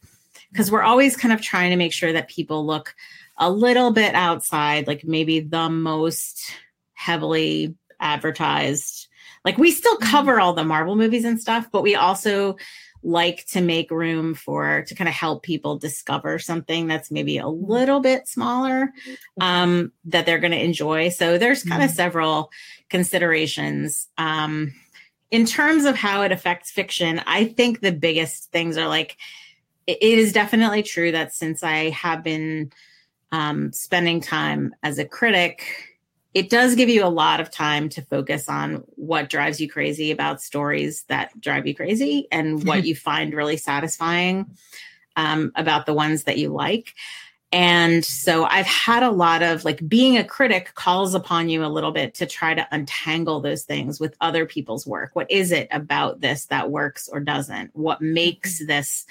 because we're always kind of trying to make sure that people look a little bit outside, like maybe the most heavily advertised. Like we still cover all the Marvel movies and stuff, but we also like to make room for, to kind of help people discover something that's maybe a little bit smaller that they're going to enjoy. So there's kind of several considerations. In terms of how it affects fiction, I think the biggest things are like, it is definitely true that since I have been spending time as a critic, it does give you a lot of time to focus on what drives you crazy about stories that drive you crazy and what you find really satisfying about the ones that you like. And so I've had a lot of like being a critic calls upon you a little bit to try to untangle those things with other people's work. What is it about this that works or doesn't? What makes this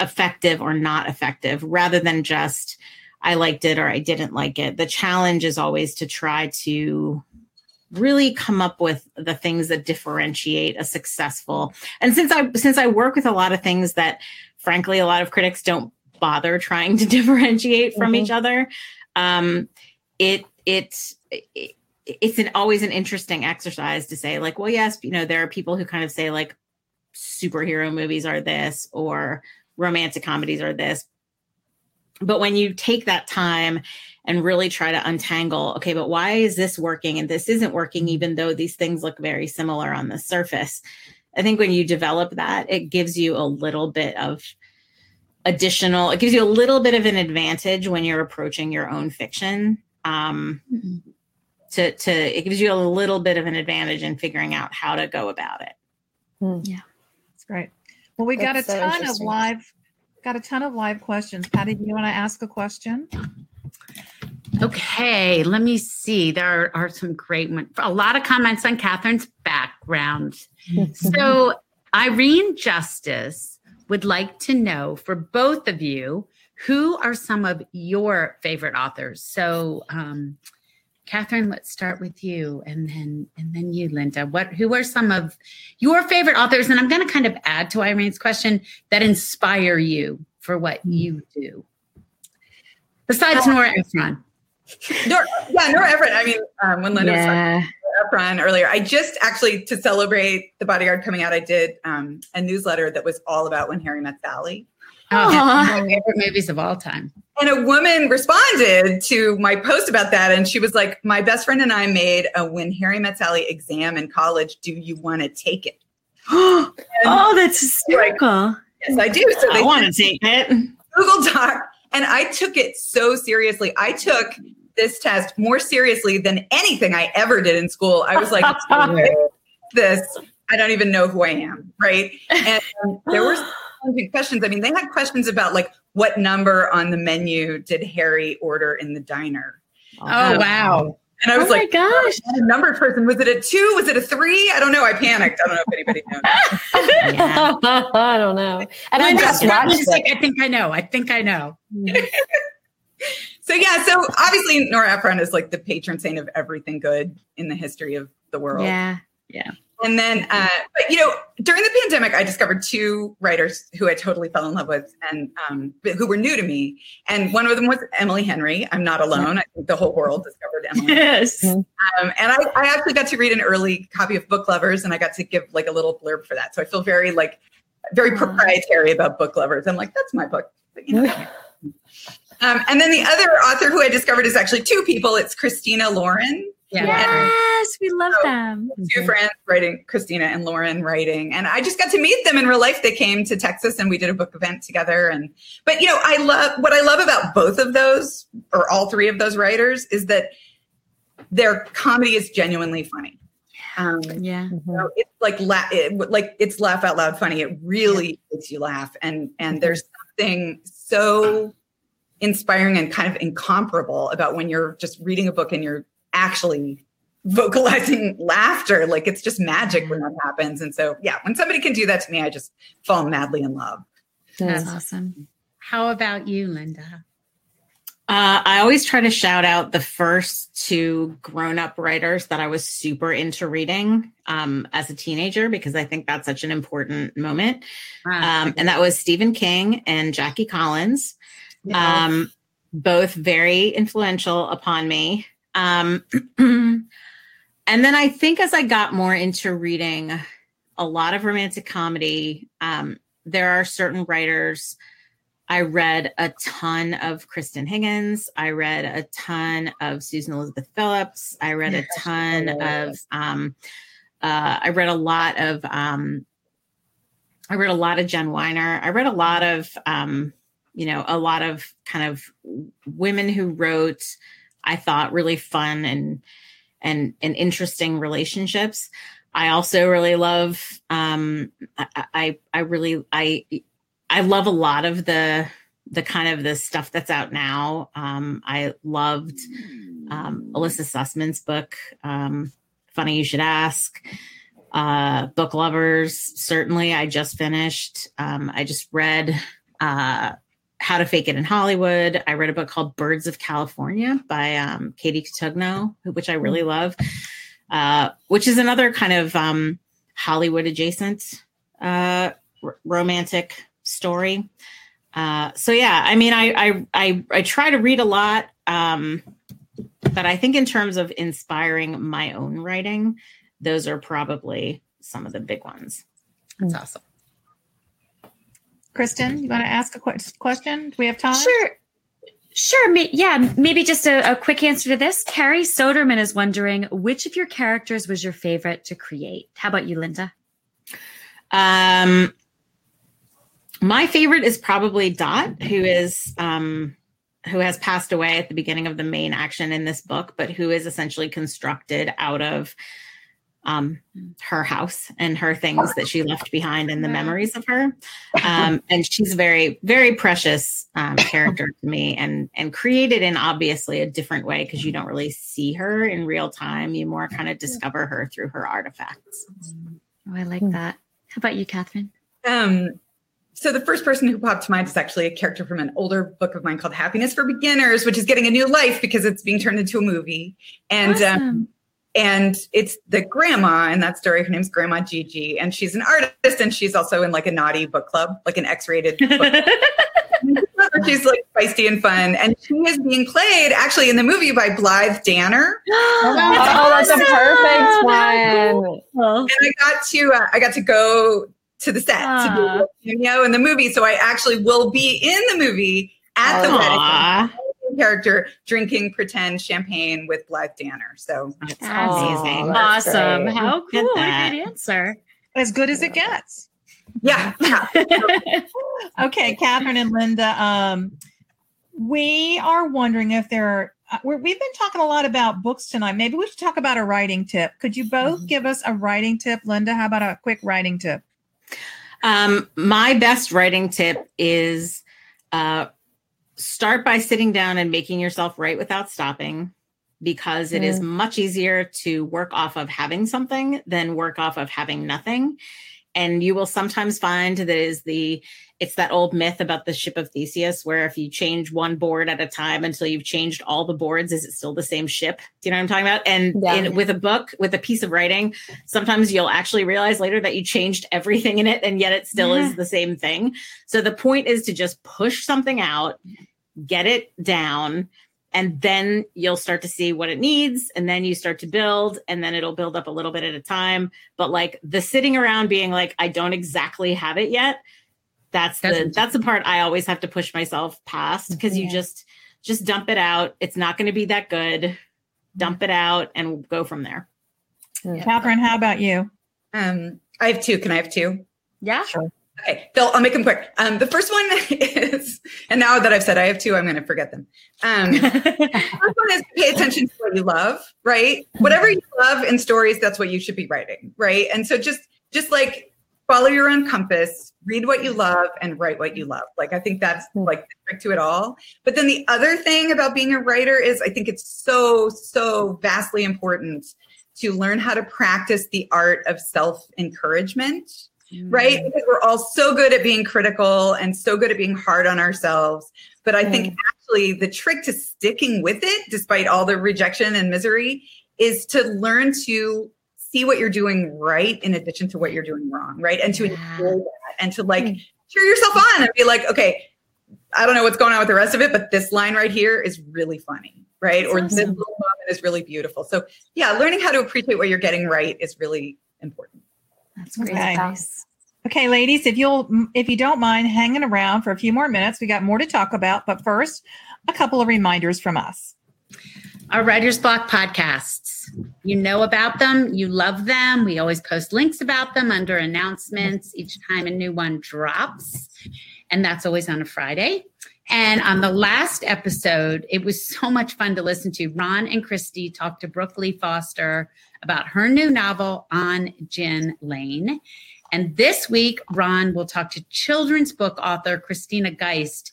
effective or not effective, rather than just I liked it or I didn't like it. The challenge is always to try to really come up with the things that differentiate a successful. And since I work with a lot of things that, frankly, a lot of critics don't bother trying to differentiate from each other, it's always an interesting exercise to say like, well, yes, you know, there are people who kind of say like superhero movies are this or romantic comedies are this. But when you take that time and really try to untangle, okay, but why is this working and this isn't working, even though these things look very similar on the surface? I think when you develop that, it gives you a little bit of additional, it gives you a little bit of an advantage when you're approaching your own fiction. It gives you a little bit of an advantage in figuring out how to go about it. Yeah, that's great. Well, we got a ton of live questions. Patty, do you want to ask a question? Okay, let me see. There are some great ones. A lot of comments on Katherine's background. So Irene Justice would like to know, for both of you, who are some of your favorite authors? So Katherine, let's start with you, and then you, Linda. Who are some of your favorite authors? And I'm going to kind of add to Irene's question, that inspire you for what you do. Besides Nora Ephron. Nora Ephron. I mean, when Linda was talking about Nora Ephron earlier, I just actually, to celebrate The Bodyguard coming out, I did a newsletter that was all about When Harry Met Sally. One of my favorite movies of all time. And a woman responded to my post about that. And she was like, my best friend and I made a When Harry Met Sally exam in college. Do you want to take it? That's hysterical. Yes, I do. So I want to take it. Google Doc. And I took it so seriously. I took this test more seriously than anything I ever did in school. I was like, this, I don't even know who I am. Right. And there were questions. I mean, they had questions about like what number on the menu did Harry order in the diner? Oh, wow. And I was like, gosh, a number person. Was it a 2? Was it a 3? I don't know. I panicked. I don't know if anybody knows. I don't know. And I just watched like, I think I know. So obviously Nora Ephron is like the patron saint of everything good in the history of the world. Yeah. Yeah. And then, but you know, during the pandemic, I discovered 2 writers who I totally fell in love with and who were new to me. And one of them was Emily Henry. I'm not alone. I think the whole world discovered Emily. Yes. And I actually got to read an early copy of Book Lovers, and I got to give like a little blurb for that. So I feel very proprietary about Book Lovers. I'm like, that's my book. But, you know. And then the other author who I discovered is actually 2 people. It's Christina Lauren. Yeah. Yes, we love them. 2 friends writing, Christina and Lauren writing. And I just got to meet them in real life. They came to Texas and we did a book event together. But, you know, what I love about both of those or all 3 of those writers is that their comedy is genuinely funny. So it's like it's laugh out loud funny. It really makes you laugh. And there's something so inspiring and kind of incomparable about when you're just reading a book and you're actually vocalizing laughter. Like it's just magic when that happens. And so, when somebody can do that to me, I just fall madly in love. That's awesome. How about you, Linda? I always try to shout out the first two grown-up writers that I was super into reading as a teenager, because I think that's such an important moment. And that was Stephen King and Jackie Collins, both very influential upon me. And then I think as I got more into reading a lot of romantic comedy, there are certain writers. I read a ton of Kristen Higgins. I read a ton of Susan Elizabeth Phillips. I read a ton of, I read a lot of Jen Weiner. I read a lot of, a lot of kind of women who wrote, I thought, really fun and interesting relationships. I also really love, I love a lot of the kind of the stuff that's out now. I loved Alyssa Sussman's book, Funny You Should Ask, Book Lovers. Certainly, I just finished. I just read How to Fake It in Hollywood. I read a book called Birds of California by Katie Cotugno, which I really love, which is another kind of Hollywood adjacent romantic story. So yeah, I mean, I try to read a lot, but I think in terms of inspiring my own writing, those are probably some of the big ones. That's awesome. Kristen, you want to ask a question? Do we have time? Sure. Maybe just a quick answer to this. Carrie Soderman is wondering, which of your characters was your favorite to create? How about you, Linda? My favorite is probably Dot, who has passed away at the beginning of the main action in this book, but who is essentially constructed out of her house and her things that she left behind and the memories of her. And she's a very, very precious character to me, and created in obviously a different way, because you don't really see her in real time. You more kind of discover her through her artifacts. Oh, I like that. How about you, Katherine? So the first person who popped to mind is actually a character from an older book of mine called Happiness for Beginners, which is getting a new life because it's being turned into a movie. And awesome. And it's the grandma in that story. Her name's Grandma Gigi, and she's an artist, and she's also in like a naughty book club, like an X-rated book club. She's like feisty and fun, and she is being played actually in the movie by Blythe Danner. That's awesome. That's a perfect one. Cool. And I got to go to the set to do a cameo in the movie. So I actually will be in the movie at the wedding character drinking pretend champagne with Blythe Danner. So that's amazing. Awesome. Great. How cool. What a good answer. As good as it gets. Yeah. Okay, Katherine and Linda, we are wondering if there are, we've been talking a lot about books tonight. Maybe we should talk about a writing tip. Could you both give us a writing tip? Linda, how about a quick writing tip? My best writing tip is start by sitting down and making yourself write without stopping, because it is much easier to work off of having something than work off of having nothing. And you will sometimes find that it's that old myth about the ship of Theseus, where if you change one board at a time until you've changed all the boards, is it still the same ship? Do you know what I'm talking about? And with a book, with a piece of writing, sometimes you'll actually realize later that you changed everything in it, and yet it still is the same thing. So the point is to just push something out, get it down, and then you'll start to see what it needs, and then you start to build, and then it'll build up a little bit at a time. But like the sitting around being like, I don't exactly have it yet. That's the part I always have to push myself past, because you just dump it out. It's not going to be that good. Dump it out and go from there. Yeah. Katherine, how about you? I have two. Can I have two? Yeah. Sure. Okay, Phil, I'll make them quick. The first one is, and now that I've said I have two, I'm going to forget them. The first one is pay attention to what you love, right? Whatever you love in stories, that's what you should be writing, right? And so just like follow your own compass, read what you love, and write what you love. Like, I think that's like the trick to it all. But then the other thing about being a writer is I think it's so, so vastly important to learn how to practice the art of self-encouragement. Right? Because we're all so good at being critical and so good at being hard on ourselves. But I think actually the trick to sticking with it, despite all the rejection and misery, is to learn to see what you're doing right in addition to what you're doing wrong, right? And to enjoy that and to like cheer yourself on and be like, okay, I don't know what's going on with the rest of it, but this line right here is really funny, right? That's or awesome. This little moment is really beautiful. So yeah, learning how to appreciate what you're getting right is really important. That's great advice. Okay, ladies, if you don't mind hanging around for a few more minutes, we got more to talk about. But first, a couple of reminders from us. Our Writer's Block podcasts. You know about them. You love them. We always post links about them under announcements each time a new one drops. And that's always on a Friday. And on the last episode, it was so much fun to listen to. Ron and Christy talked to Brooke Lee Foster about her new novel, On Gin Lane. And this week, Ron will talk to children's book author Christina Geist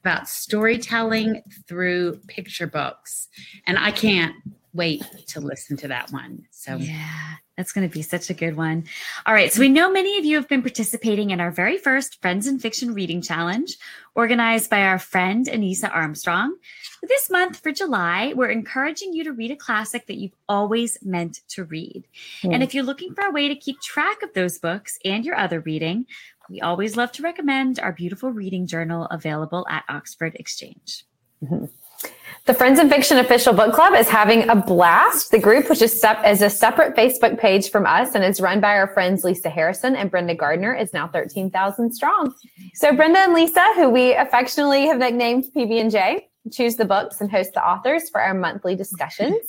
about storytelling through picture books. And I can't wait to listen to that one. So yeah, that's going to be such a good one. All right. So we know many of you have been participating in our very first Friends in Fiction Reading Challenge, organized by our friend Anissa Armstrong. This month for July, we're encouraging you to read a classic that you've always meant to read. Mm. And if you're looking for a way to keep track of those books and your other reading, we always love to recommend our beautiful reading journal available at Oxford Exchange. Mm-hmm. The Friends in Fiction Official Book Club is having a blast. The group, which is a separate Facebook page from us and is run by our friends Lisa Harrison and Brenda Gardner, is now 13,000 strong. So Brenda and Lisa, who we affectionately have nicknamed PB&J, choose the books and host the authors for our monthly discussions.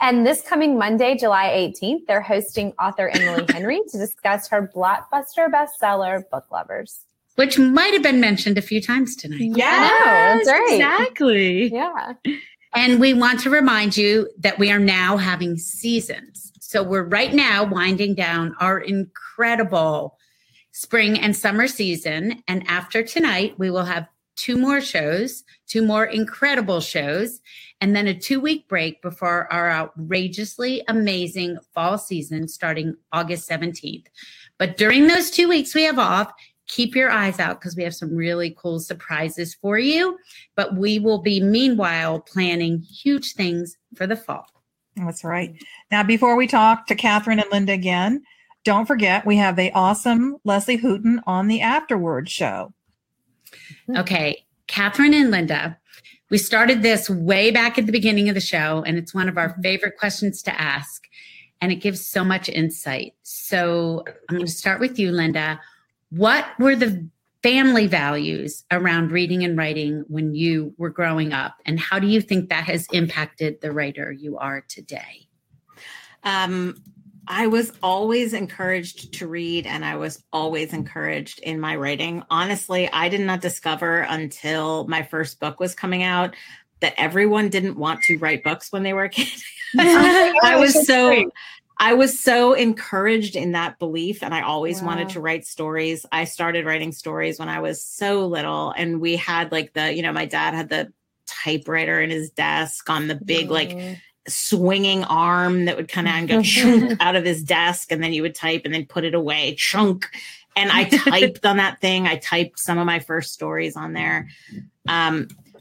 And this coming Monday, July 18th, they're hosting author Emily Henry to discuss her blockbuster bestseller, Book Lovers. Which might have been mentioned a few times tonight. Yeah, that's right. Exactly. Yeah. And we want to remind you that we are now having seasons. So we're right now winding down our incredible spring and summer season. And after tonight, we will have two more incredible shows, and then a 2-week break before our outrageously amazing fall season starting August 17th. But during those 2 weeks we have off, keep your eyes out because we have some really cool surprises for you. But we will be, meanwhile, planning huge things for the fall. That's right. Now, before we talk to Katherine and Linda again, don't forget we have the awesome Leslie Hooten on the Afterward show. Okay, Katherine and Linda, we started this way back at the beginning of the show, and it's one of our favorite questions to ask, and it gives so much insight. So I'm going to start with you, Linda. What were the family values around reading and writing when you were growing up, and how do you think that has impacted the writer you are today? I was always encouraged to read, and I was always encouraged in my writing. Honestly, I did not discover until my first book was coming out that everyone didn't want to write books when they were a kid. I was so encouraged in that belief, and I always wanted to write stories. I started writing stories when I was so little, and we had like my dad had the typewriter in his desk on the big swinging arm that would kind of go chunk out of his desk, and then you would type and then put it away chunk. And I typed on that thing. I typed some of my first stories on there.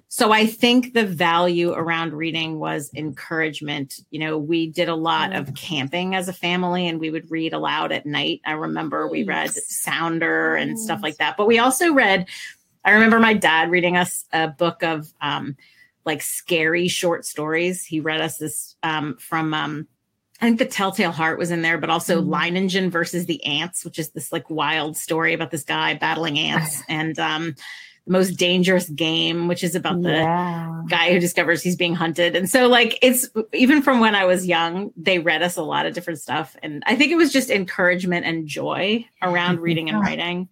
So I think the value around reading was encouragement. You know, we did a lot of camping as a family, and we would read aloud at night. I remember we read Sounder and stuff like that, but we also read, I remember my dad reading us a book of, like scary short stories. He read us this from I think The Telltale Heart was in there, but also Leiningen versus the Ants, which is this like wild story about this guy battling ants and The Most Dangerous Game, which is about the guy who discovers he's being hunted. And so like, it's even from when I was young, they read us a lot of different stuff. And I think it was just encouragement and joy around reading and writing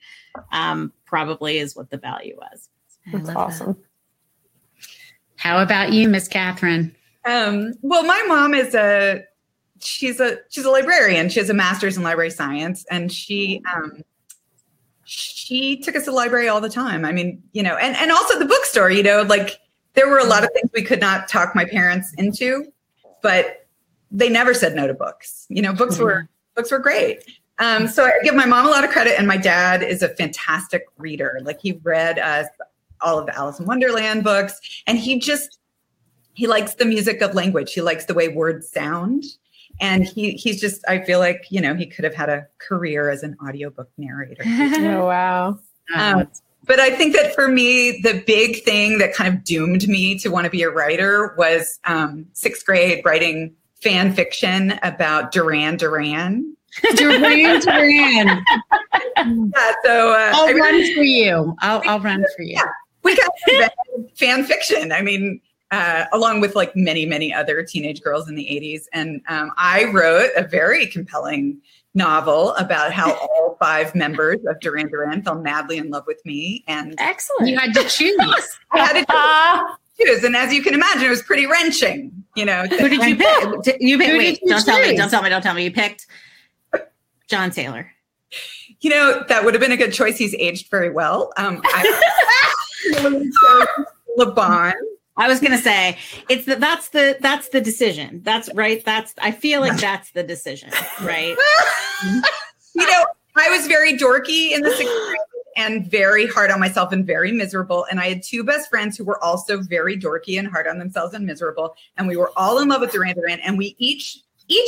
probably is what the value was. That's awesome. That. How about you, Miss Katherine? Well, my mom is she's a librarian. She has a master's in library science, and she took us to the library all the time. I mean, and also the bookstore, like there were a lot of things we could not talk my parents into, but they never said no to books. Books were great. So I give my mom a lot of credit, and my dad is a fantastic reader. Like he read us all of the Alice in Wonderland books. And he likes the music of language. He likes the way words sound. And he's just, I feel like, you know, he could have had a career as an audiobook narrator. Oh, wow. But I think that for me, the big thing that kind of doomed me to want to be a writer was sixth grade writing fan fiction about Duran Duran. Duran Duran. Yeah, so, I'll run for you. Yeah, we got fan fiction. I mean, along with like many, many other teenage girls in the 80s. And I wrote a very compelling novel about how all five members of Duran Duran fell madly in love with me. And excellent. You had to choose. I had to choose. And as you can imagine, it was pretty wrenching. You know, who did you pick? Don't tell me. You picked John Taylor. You know, that would have been a good choice. He's aged very well. LeBon. I was gonna say that's the decision. That's right. I feel like that's the decision, right? You know, I was very dorky in the sixth grade and very hard on myself and very miserable. And I had two best friends who were also very dorky and hard on themselves and miserable. And we were all in love with Duran Duran. And we each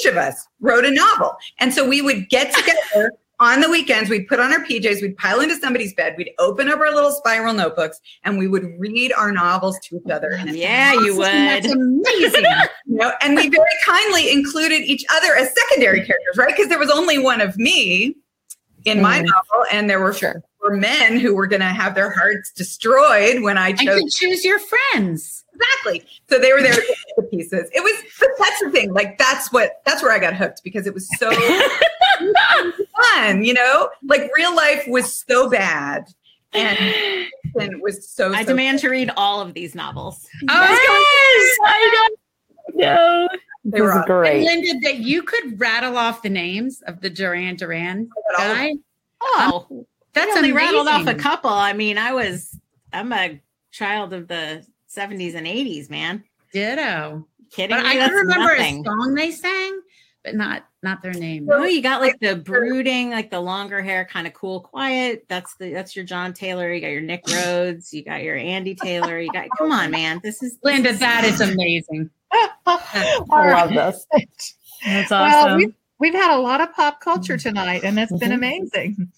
of us wrote a novel. And so we would get together. On the weekends, we'd put on our PJs, we'd pile into somebody's bed, we'd open up our little spiral notebooks, and we would read our novels to each other. And yeah, you would. That's amazing. You know, and we very kindly included each other as secondary characters, right? Because there was only one of me in my novel, and there were men who were going to have their hearts destroyed when I chose. And you choose your friends. Exactly. So they were there the pieces. It was, but that's the thing. Like, that's where I got hooked, because it was so... fun, you know, like real life was so bad and it was so. I demand to read all of these novels. Oh, yes, I know. They were great. And Linda, that you could rattle off the names of the Duran Duran guy. Oh, that's amazing. Rattled off a couple. I mean, I'm a child of the 70s and 80s, man. Ditto. Kidding? But I can remember a song they sang, but not their name. Oh, you got like the brooding, like the longer hair, kind of cool, quiet. That's your John Taylor. You got your Nick Rhodes. You got your Andy Taylor. You got, come on, man. This is Linda. That is amazing. I love this. That's awesome. Well, we've had a lot of pop culture tonight, and it's been amazing.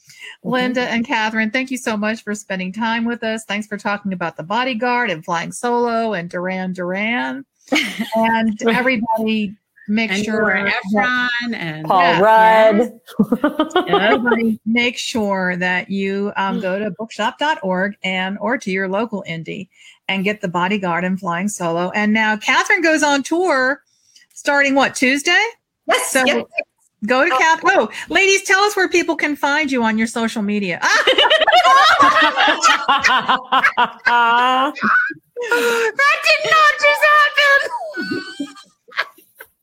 Linda and Katherine, thank you so much for spending time with us. Thanks for talking about The Bodyguard and Flying Solo and Duran Duran and everybody. Make and sure Efron and Paul Rudd. Everybody make sure that you go to bookshop.org and or to your local indie and get The Bodyguard and Flying Solo. And now Katherine goes on tour starting Tuesday? Yes. So go to Katherine. Oh, ladies, tell us where people can find you on your social media. That did not just happen.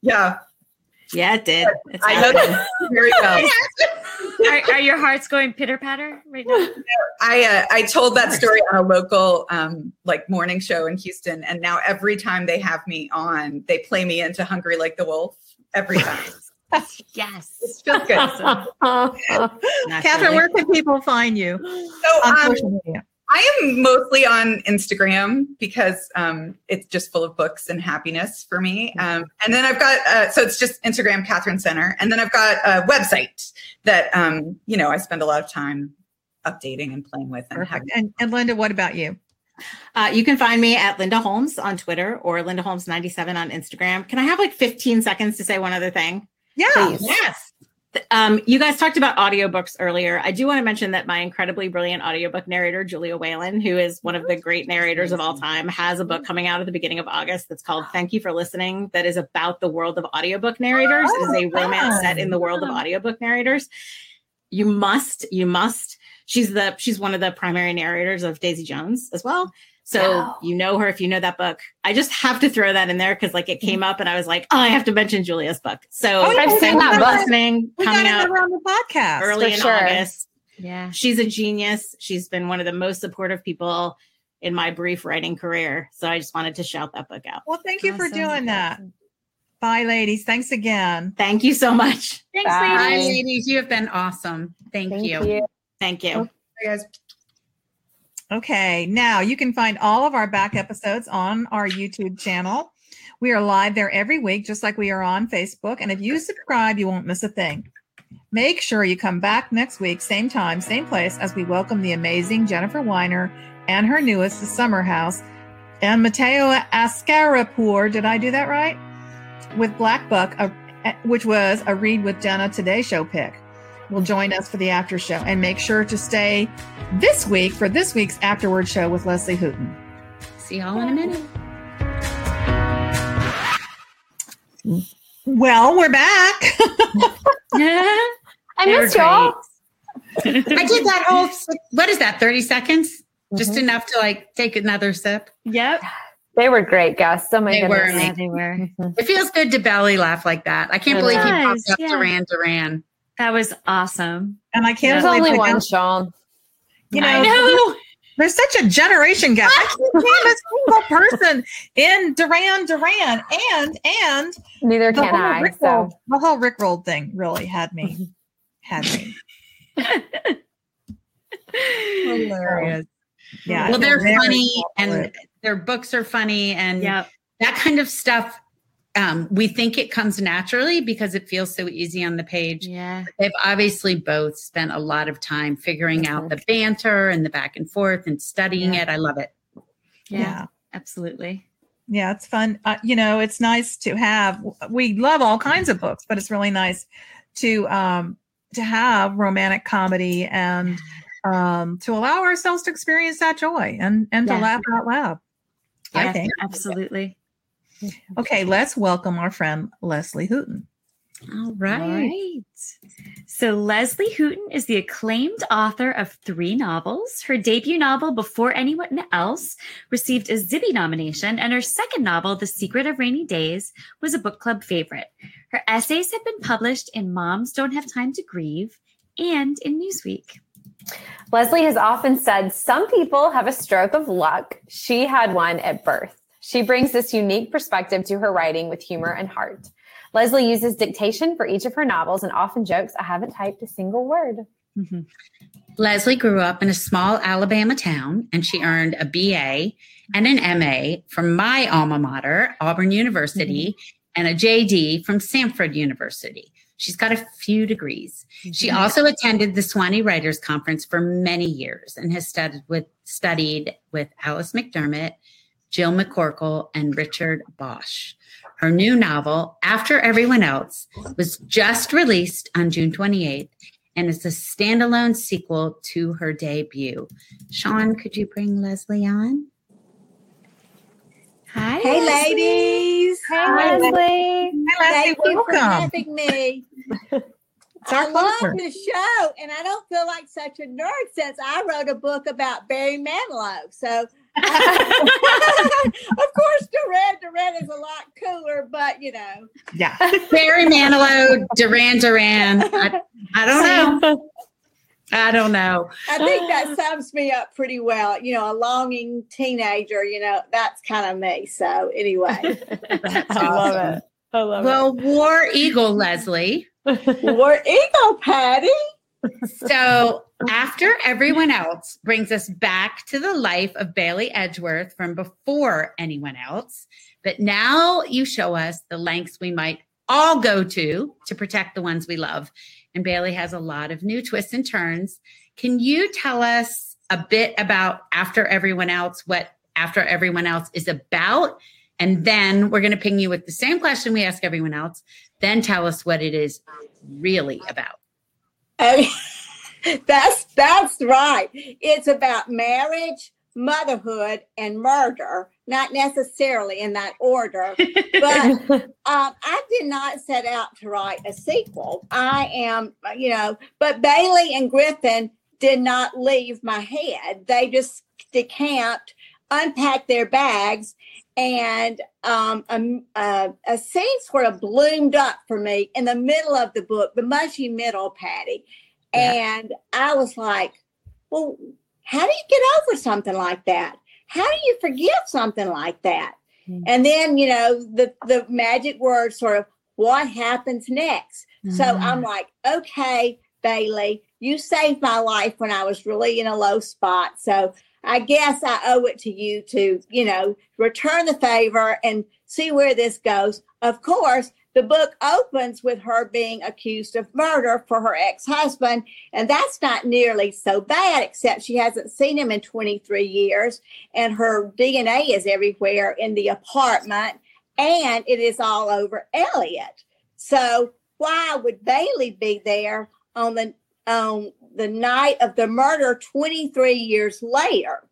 Yeah, it did. It's I know that. Here we go. Are your hearts going pitter patter right now? I told that story on a local morning show in Houston, and now every time they have me on, they play me into "Hungry Like the Wolf" every time. Yes, it feels good. Katherine, where can people find you? So on social media. I am mostly on Instagram because it's just full of books and happiness for me. And then I've got, so it's just Instagram, Katherine Center. And then I've got a website that, I spend a lot of time updating and playing with. And Linda, what about you? You can find me at Linda Holmes on Twitter or Linda Holmes 97 on Instagram. Can I have 15 seconds to say one other thing? Yeah. Please. Yes. You guys talked about audiobooks earlier. I do want to mention that my incredibly brilliant audiobook narrator, Julia Whalen, who is one of the great narrators of all time, has a book coming out at the beginning of August that's called Thank You for Listening, that is about the world of audiobook narrators. It is a romance set in the world of audiobook narrators. You must. She's one of the primary narrators of Daisy Jones as well. So you know her if you know that book. I just have to throw that in there because it came up and I was like, I have to mention Julia's book. So I've seen that book. Listening, we coming got out around the podcast early in August. Yeah, she's a genius. She's been one of the most supportive people in my brief writing career. So I just wanted to shout that book out. Well, thank you for doing that. Bye, ladies. Thanks again. Thank you so much. Thanks, ladies. You have been awesome. Thank you. Thank you. Okay, guys. Okay, now you can find all of our back episodes on our YouTube channel. We are live there every week, just like we are on Facebook. And if you subscribe, you won't miss a thing. Make sure you come back next week, same time, same place, as we welcome the amazing Jennifer Weiner and her newest, The Summer House, and Mateo Ascarapur, did I do that right? With Black Buck, which was a Read with Jenna Today Show pick. Will join us for the after show, and make sure to stay this week for this week's Afterward Show with Leslie Hooten. See y'all in a minute. Well, we're back. Yeah. I missed y'all. I did that whole, what is that, 30 seconds? Mm-hmm. Just enough to like take another sip. Yep. They were great guests. Oh my goodness. Were. Yeah, they were. It feels good to belly laugh like that. I can't believe he popped up Duran. That was awesome. And I can't believe only one, Sean. You know, I know. There's such a generation gap. I can't name a single person in Duran and neither can I. The whole Rickroll thing really had me. Hilarious. Yeah. Well, they're funny and their books are funny and that kind of stuff. We think it comes naturally because it feels so easy on the page. Yeah. They've obviously both spent a lot of time figuring out the banter and the back and forth and studying it. I love it. Yeah, absolutely. Yeah, it's fun. You know, it's nice to have, we love all kinds of books, but it's really nice to have romantic comedy and to allow ourselves to experience that joy and to laugh out loud. Yeah, I think. Absolutely. Okay, let's welcome our friend Leslie Hooten. All right. So Leslie Hooten is the acclaimed author of 3 novels. Her debut novel, Before Anyone Else, received a Zibby nomination, and her second novel, The Secret of Rainy Days, was a book club favorite. Her essays have been published in Moms Don't Have Time to Grieve and in Newsweek. Leslie has often said, some people have a stroke of luck. She had one at birth. She brings this unique perspective to her writing with humor and heart. Leslie uses dictation for each of her novels and often jokes, I haven't typed a single word. Mm-hmm. Leslie grew up in a small Alabama town, and she earned a BA and an MA from my alma mater, Auburn University, and a JD from Samford University. She's got a few degrees. She also attended the Sewanee Writers Conference for many years and has studied with Alice McDermott, Jill McCorkle, and Richard Bosch. Her new novel, After Everyone Else, was just released on June 28th, and it's a standalone sequel to her debut. Sean, could you bring Leslie on? Hi, hey, Leslie. Ladies. Hey, hi, Leslie. Hi, Leslie. Welcome. Thank you for having me. I love the show, and I don't feel like such a nerd since I wrote a book about Barry Manilow, so... Of course, Duran is a lot cooler, but you know. Yeah. Barry Manilow, Duran. I don't know. I think that sums me up pretty well. You know, a longing teenager, you know, that's kind of me. So anyway. That's awesome. I love it. Well, War Eagle, Leslie. War Eagle, Patty. So After Everyone Else brings us back to the life of Bailey Edgeworth from Before Anyone Else. But now you show us the lengths we might all go to protect the ones we love. And Bailey has a lot of new twists and turns. Can you tell us a bit about After Everyone Else, what After Everyone Else is about? And then we're going to ping you with the same question we ask everyone else. Then tell us what it is really about. That's right. It's about marriage, motherhood, and murder, not necessarily in that order. But I did not set out to write a sequel. I am, you know, but Bailey and Griffin did not leave my head. They just decamped, unpacked their bags, and a scene sort of bloomed up for me in the middle of the book, the mushy middle, Patty. Yeah. And I was like, well, how do you get over something like that? How do you forgive something like that? Mm-hmm. And then, you know, the magic word sort of what happens next. Mm-hmm. So I'm like, okay, Bailey, you saved my life when I was really in a low spot. So I guess I owe it to you to, you know, return the favor and see where this goes. Of course, the book opens with her being accused of murder for her ex-husband, and that's not nearly so bad, except she hasn't seen him in 23 years, and her DNA is everywhere in the apartment, and it is all over Elliot. So why would Bailey be there on the night of the murder 23 years later?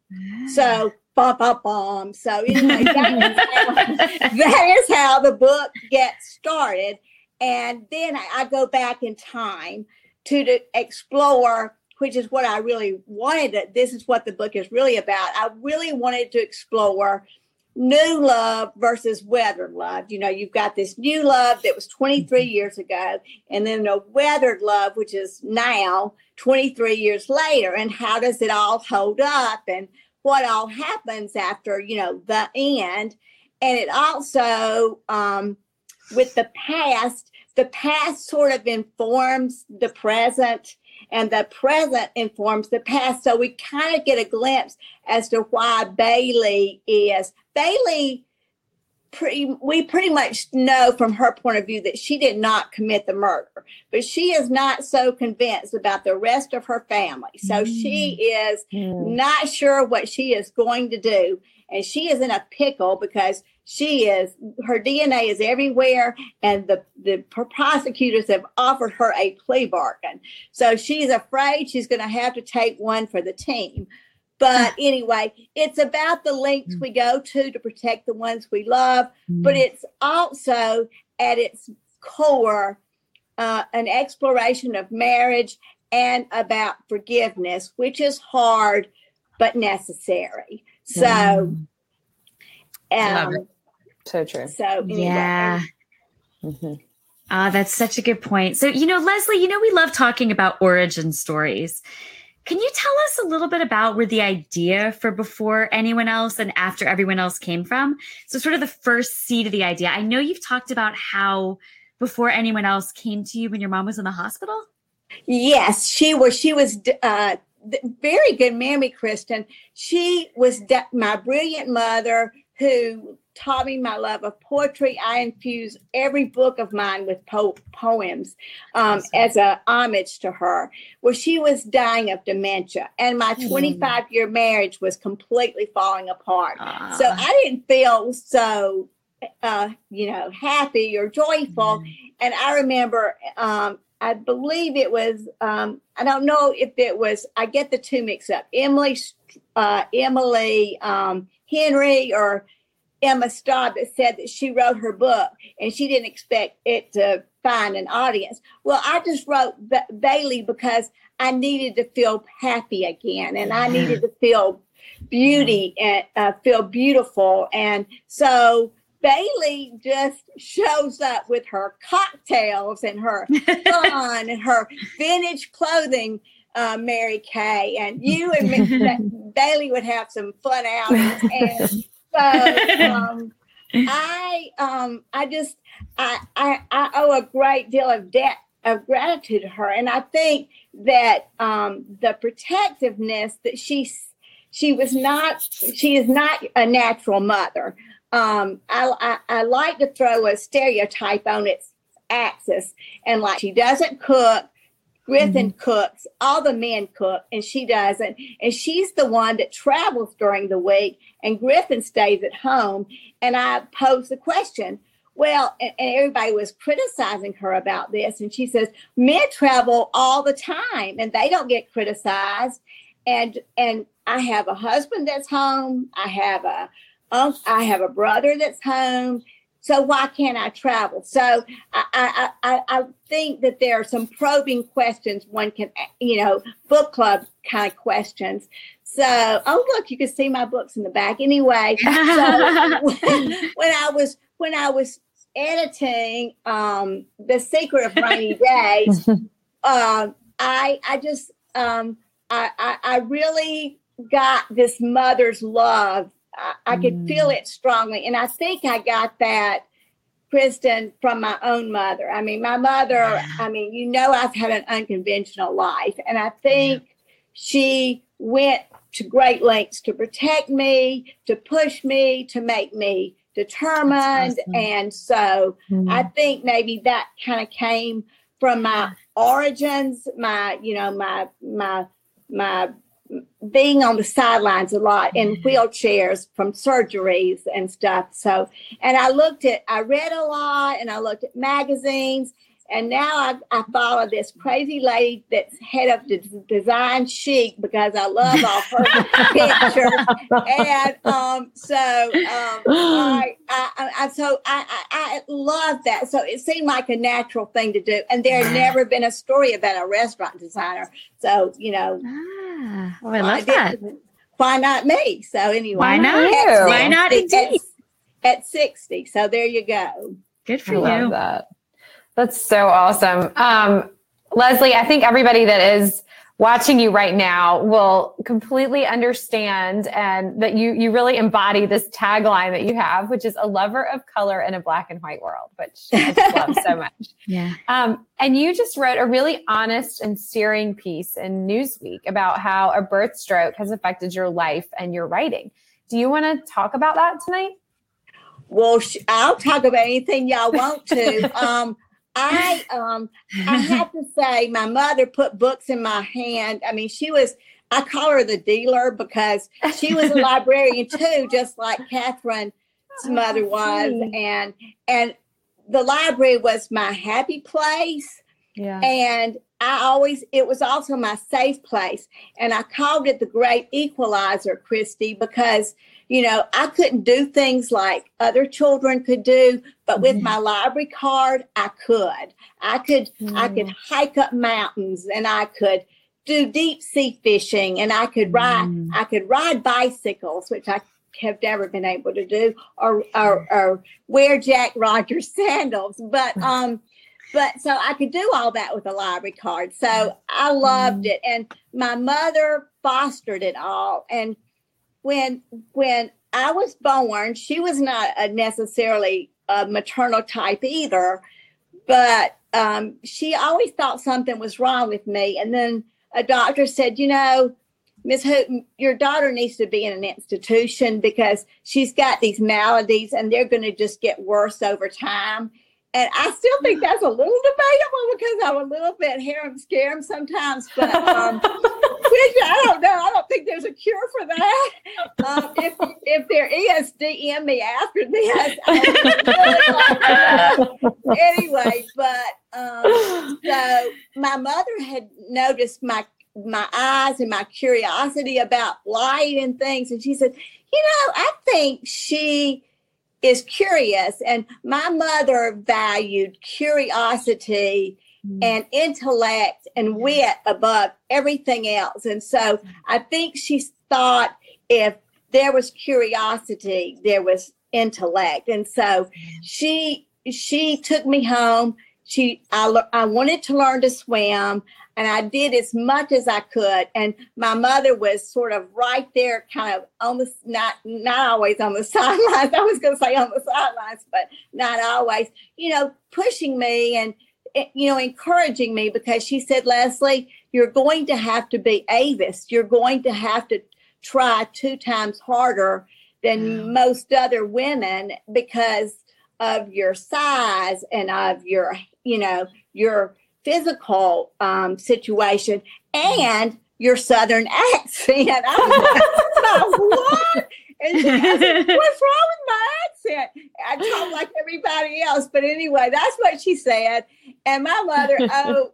So, bum, bum, bum. So anyway, that is how the book gets started. And then I go back in time to explore, which is what I really wanted. This is what the book is really about. I really wanted to explore new love versus weathered love. You know, you've got this new love that was 23 years ago, and then a weathered love, which is now 23 years later. And how does it all hold up, and what all happens after, you know, the end? And it also, with the past sort of informs the present, and the present informs the past. So we kind of get a glimpse as to why we pretty much know from her point of view that she did not commit the murder, but she is not so convinced about the rest of her family. So she is not sure what she is going to do. And she is in a pickle because her DNA is everywhere, and the prosecutors have offered her a plea bargain. So she's afraid she's going to have to take one for the team. But anyway, it's about the lengths we go to protect the ones we love. But it's also, at its core, an exploration of marriage and about forgiveness, which is hard but necessary. So, so true. So anyway. Yeah. Mm-hmm. Ah, that's such a good point. So, you know, Leslie, you know, we love talking about origin stories. Can you tell us a little bit about where the idea for Before Anyone Else and After Everyone Else came from? So sort of the first seed of the idea. I know you've talked about how Before Anyone Else came to you when your mom was in the hospital. Yes, she was very good mammy, Kristen. She was my brilliant mother who taught me my love of poetry. I infuse every book of mine with poems as a homage to her. Well, she was dying of dementia, and my 25-year marriage was completely falling apart. So I didn't feel so, happy or joyful. And I remember, I believe it was, I don't know if it was, I get the two mixed up, Emily Henry or Emma Staub, that said that she wrote her book and she didn't expect it to find an audience. Well, I just wrote Bailey because I needed to feel happy again, and I needed to feel beauty and feel beautiful. And so Bailey just shows up with her cocktails and her fun and her vintage clothing, Mary Kay, and you and Bailey would have some fun outings. And so I owe a great deal of debt of gratitude to her. And I think that the protectiveness that she is not a natural mother. I like to throw a stereotype on its axis, and like she doesn't cook. Griffin cooks, all the men cook, and she doesn't. And she's the one that travels during the week, and Griffin stays at home. And I posed the question, and everybody was criticizing her about this. And she says, men travel all the time, and they don't get criticized. And I have a husband that's home. I have a brother that's home. So why can't I travel? So I think that there are some probing questions one can, book club kind of questions. So, oh, look, you can see my books in the back. Anyway, so when I was editing The Secret of Rainy Days, I really got this mother's love. I could feel it strongly. And I think I got that, Kristen, from my own mother. I mean, my mother, I've had an unconventional life. And I think she went to great lengths to protect me, to push me, to make me determined. Awesome. And so I think maybe that kind of came from my origins, my being on the sidelines a lot in wheelchairs from surgeries and stuff. So, and I read a lot and I looked at magazines, and now I follow this crazy lady that's head of the Design Chic because I love all her pictures. And I love that. So it seemed like a natural thing to do. And there had never been a story about a restaurant designer. So, I love that. Why not me? So anyway. Why not? Why not indeed? At 60. So there you go. Good for you. I love that. That's so awesome. Leslie, I think everybody that is watching you right now will completely understand, and that you really embody this tagline that you have, which is a lover of color in a black and white world, which I just love so much. Yeah. And you just wrote a really honest and searing piece in Newsweek about how a birth stroke has affected your life and your writing. Do you want to talk about that tonight? Well, I'll talk about anything y'all want to. I have to say, my mother put books in my hand. I mean, I call her the dealer because she was a librarian too, just like Katherine's mother was. And the library was my happy place. Yeah. And it was also my safe place. And I called it the great equalizer, Christy, because I couldn't do things like other children could do, but with my library card, I could I could hike up mountains, and I could do deep sea fishing, and I could ride bicycles, which I have never been able to do, or wear Jack Rogers sandals. But so I could do all that with a library card. So I loved it. And my mother fostered it all. And when I was born, she was not necessarily a maternal type either, but she always thought something was wrong with me. And then a doctor said, Ms. Hooten, your daughter needs to be in an institution because she's got these maladies and they're going to just get worse over time. And I still think that's a little debatable because I'm a little bit harem-scarum sometimes, but I don't know. I don't think there's a cure for that. If there is, DM me after this. Anyway, but so my mother had noticed my eyes and my curiosity about light and things, and she said, I think she is curious. And my mother valued curiosity and intellect and wit above everything else. And so I think she thought if there was curiosity, there was intellect. And so she took me home. I wanted to learn to swim, and I did as much as I could. And my mother was sort of right there, kind of on the, not always on the sidelines. I was going to say on the sidelines, but not always, pushing me and, encouraging me, because she said, Leslie, you're going to have to be Avis. You're going to have to try 2 times harder than most other women because of your size and of your, your physical situation and your southern accent. I was like, what? And she asked, what's wrong with my accent? I talk like everybody else. But anyway, that's what she said. And my mother, I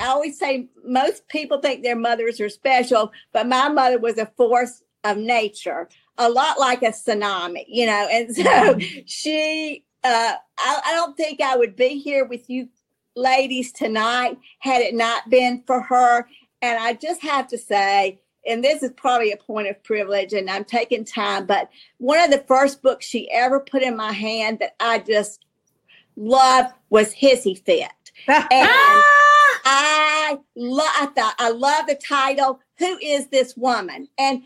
always say most people think their mothers are special, but my mother was a force of nature, a lot like a tsunami, And so she, I don't think I would be here with you ladies tonight had it not been for her. And I just have to say, and this is probably a point of privilege and I'm taking time, but one of the first books she ever put in my hand that I just loved was Hissy Fit. And I thought I love the title, Who Is This Woman? And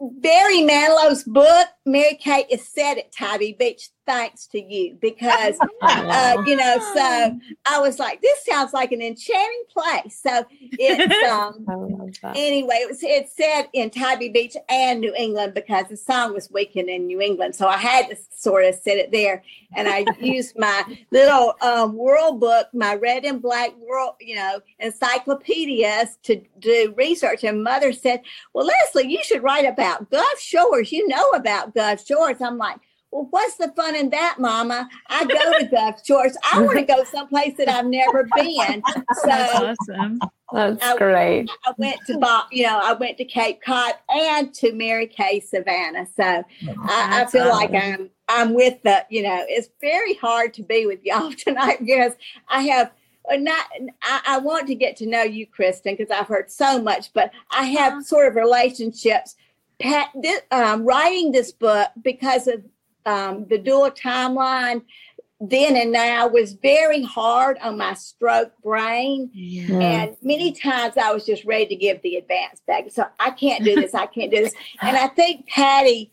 Barry Manilow's book, Mary Kay, is set at Tybee Beach, thanks to you, because, so I was like, this sounds like an enchanting place. So it's, anyway, it's set in Tybee Beach and New England because the song was Weekend in New England. So I had to sort of set it there. And I used my little world book, my red and black world, encyclopedias to do research. And Mother said, well, Leslie, you should write about Gulf Shores. You know about Gulf Shores. I'm like, well, what's the fun in that, Mama? I go to Gulf Shores. I want to go someplace that I've never been. So that's awesome. That's great. I went to Bob, I went to Cape Cod and to Mary Kay Savannah. So I feel like I'm with the, it's very hard to be with y'all tonight because I want to get to know you, Kristen, because I've heard so much, but I have sort of relationships. Writing this book because of the dual timeline then and now was very hard on my stroke brain. Yes. And many times I was just ready to give the advance back. So I can't do this. And I think Patty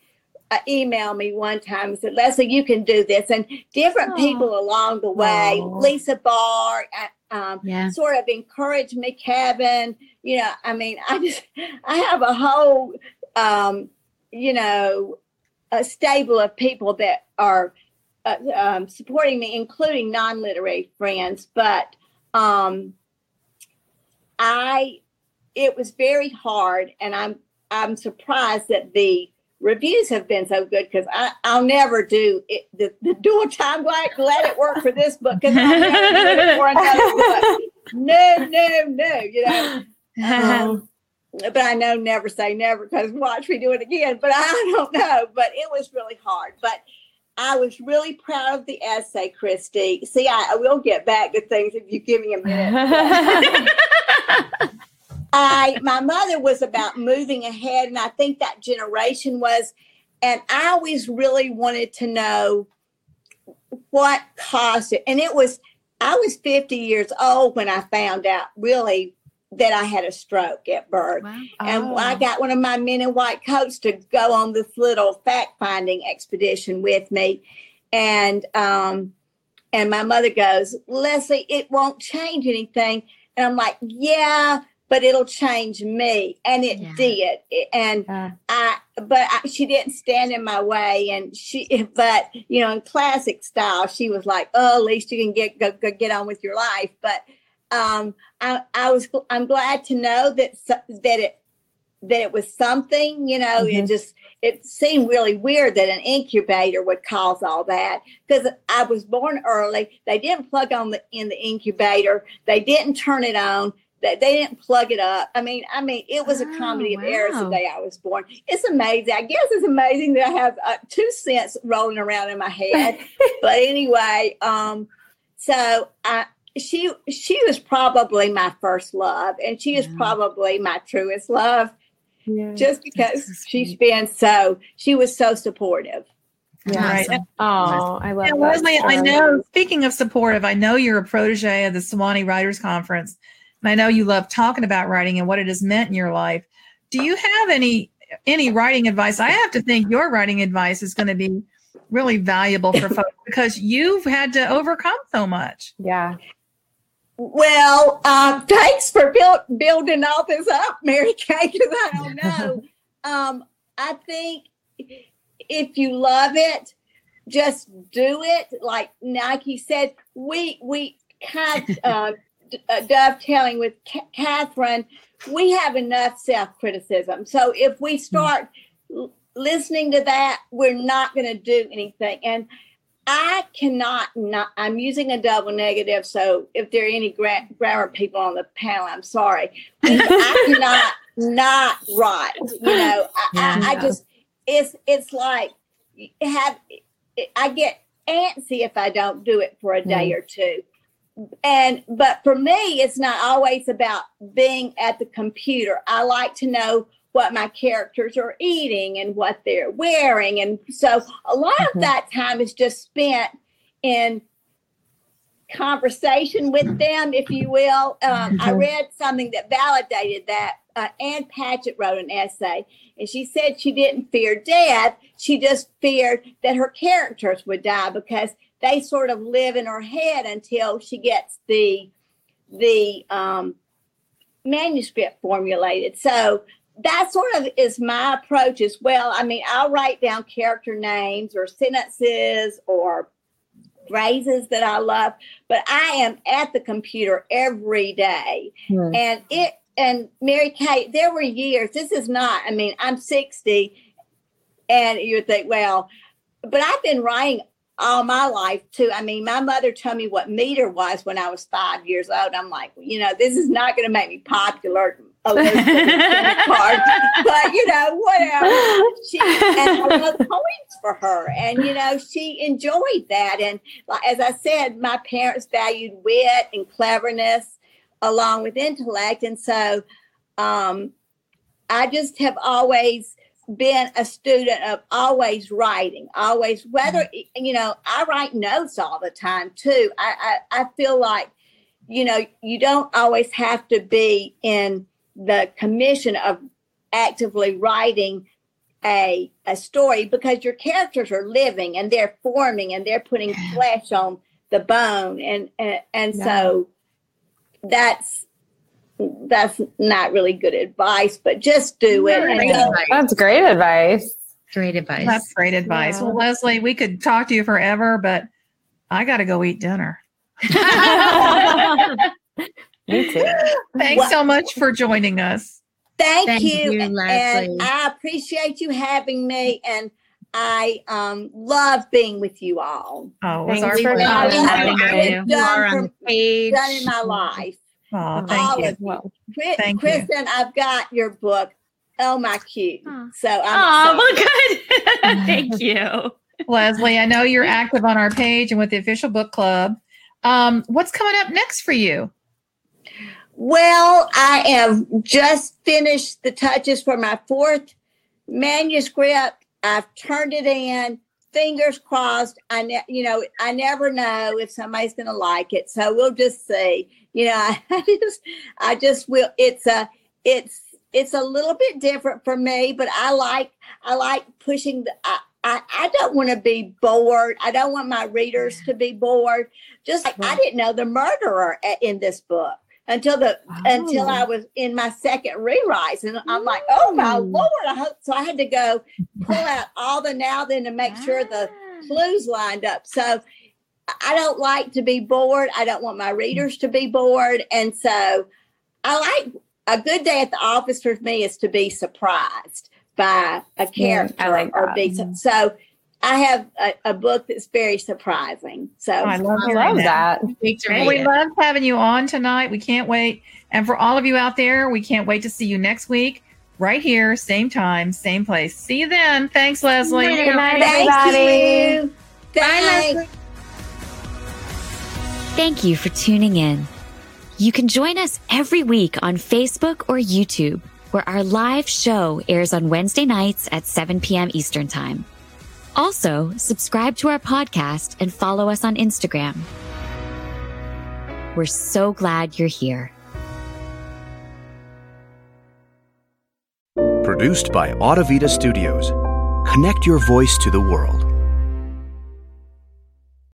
emailed me one time and said, Leslie, you can do this. And different people along the way, Lisa Barr, sort of encouraged me, Kevin. I have a whole, a stable of people that are supporting me, including non-literary friends. But it was very hard, and I'm surprised that the reviews have been so good because I'll never do it, the dual time like let it work for this book because I'll never do it for another book. No. But I know never say never because watch me do it again. But I don't know. But it was really hard. But I was really proud of the essay, Christy. See, I will get back to things if you give me a minute. My mother was about moving ahead, and I think that generation was. And I always really wanted to know what caused it. And I was 50 years old when I found out really that I had a stroke at birth. Wow. Oh. And I got one of my men in white coats to go on this little fact-finding expedition with me. And my mother goes, Leslie, it won't change anything. And I'm like, yeah, but it'll change me. And it did. And she didn't stand in my way. And in classic style, she was like, oh, at least you can get on with your life. But I'm glad to know that it was something, mm-hmm. It seemed really weird that an incubator would cause all that because I was born early. They didn't plug on in the incubator. They didn't turn it on. They didn't plug it up. I mean, it was a comedy of errors the day I was born. It's amazing. I guess it's amazing that I have 2 cents rolling around in my head. But anyway, so she was probably my first love, and she is probably my truest love, just because she was so supportive. Yeah. Right. Awesome. Oh, I love it. Leslie, story. I know, speaking of supportive, I know you're a protege of the Sewanee Writers Conference, and I know you love talking about writing and what it has meant in your life. Do you have any writing advice? I have to think your writing advice is going to be really valuable for folks because you've had to overcome so much. Yeah. Well, thanks for building all this up, Mary Kay, because I don't know. I think if you love it, just do it. Like Nike said, we kind of dovetailing with Katherine, we have enough self-criticism. So if we start listening to that, we're not going to do anything. And I cannot not, I'm using a double negative, so if there are any grammar people on the panel, I'm sorry. I cannot not write, I just, it's like, I get antsy if I don't do it for a day or two. But for me, it's not always about being at the computer. I like to know what my characters are eating and what they're wearing. And so a lot of that time is just spent in conversation with them, if you will. I read something that validated that Ann Patchett wrote an essay, and she said she didn't fear death. She just feared that her characters would die because they sort of live in her head until she gets the manuscript formulated. So that sort of is my approach as well. I mean, I'll write down character names or sentences or phrases that I love, but I am at the computer every day. Right. And Mary Kay, there were years, this is not, I mean, I'm 60 and you would think, well, but I've been writing all my life too. I mean, my mother told me what meter was when I was 5 years old. I'm like, you know, this is not going to make me popular. But you know, whatever. And I wrote poems for her, and you know, she enjoyed that. And as I said, my parents valued wit and cleverness along with intellect, and so I just have always been a student of always writing, always. Whether you know, I write notes all the time too. I feel like, you know, you don't always have to be in the commission of actively writing a story because your characters are living and they're forming and they're putting flesh on the bone, and yeah. So that's not really good advice, but just do it. That's great advice. Great advice. That's great advice. Yeah. Well, Leslie, we could talk to you forever, but I got to go eat dinner. Me too. Thanks so much for joining us. Thank you, Leslie. And I appreciate you having me, and I love being with you all. Oh, it was our first time having you. Done in my life. Oh, thank you. Well, Kristen, I've got your book. Oh my cute. Huh. So I'm good. Thank you, Leslie. I know you're active on our page and with the official book club. What's coming up next for you? Well, I have just finished the touches for my fourth manuscript. I've turned it in. Fingers crossed. I never know if somebody's going to like it, so we'll just see. You know, I just will. It's a little bit different for me, but I like pushing the. I don't want to be bored. I don't want my readers to be bored. Just like I didn't know the murderer in this book until I was in my second rewrite. And I'm like, oh my Lord. So I had to go pull out all the now then to make sure the clues lined up. So I don't like to be bored. I don't want my readers to be bored. And so I like a good day at the office for me is to be surprised by a character or be so I have a book that's very surprising. So I love that. Well, we love having you on tonight. We can't wait. And for all of you out there, we can't wait to see you next week, right here, same time, same place. See you then. Thanks, Leslie. Good night, everybody. Thank you. Bye, Leslie. Thank you for tuning in. You can join us every week on Facebook or YouTube, where our live show airs on Wednesday nights at 7 p.m. Eastern Time. Also, subscribe to our podcast and follow us on Instagram. We're so glad you're here. Produced by Audavita Studios. Connect your voice to the world.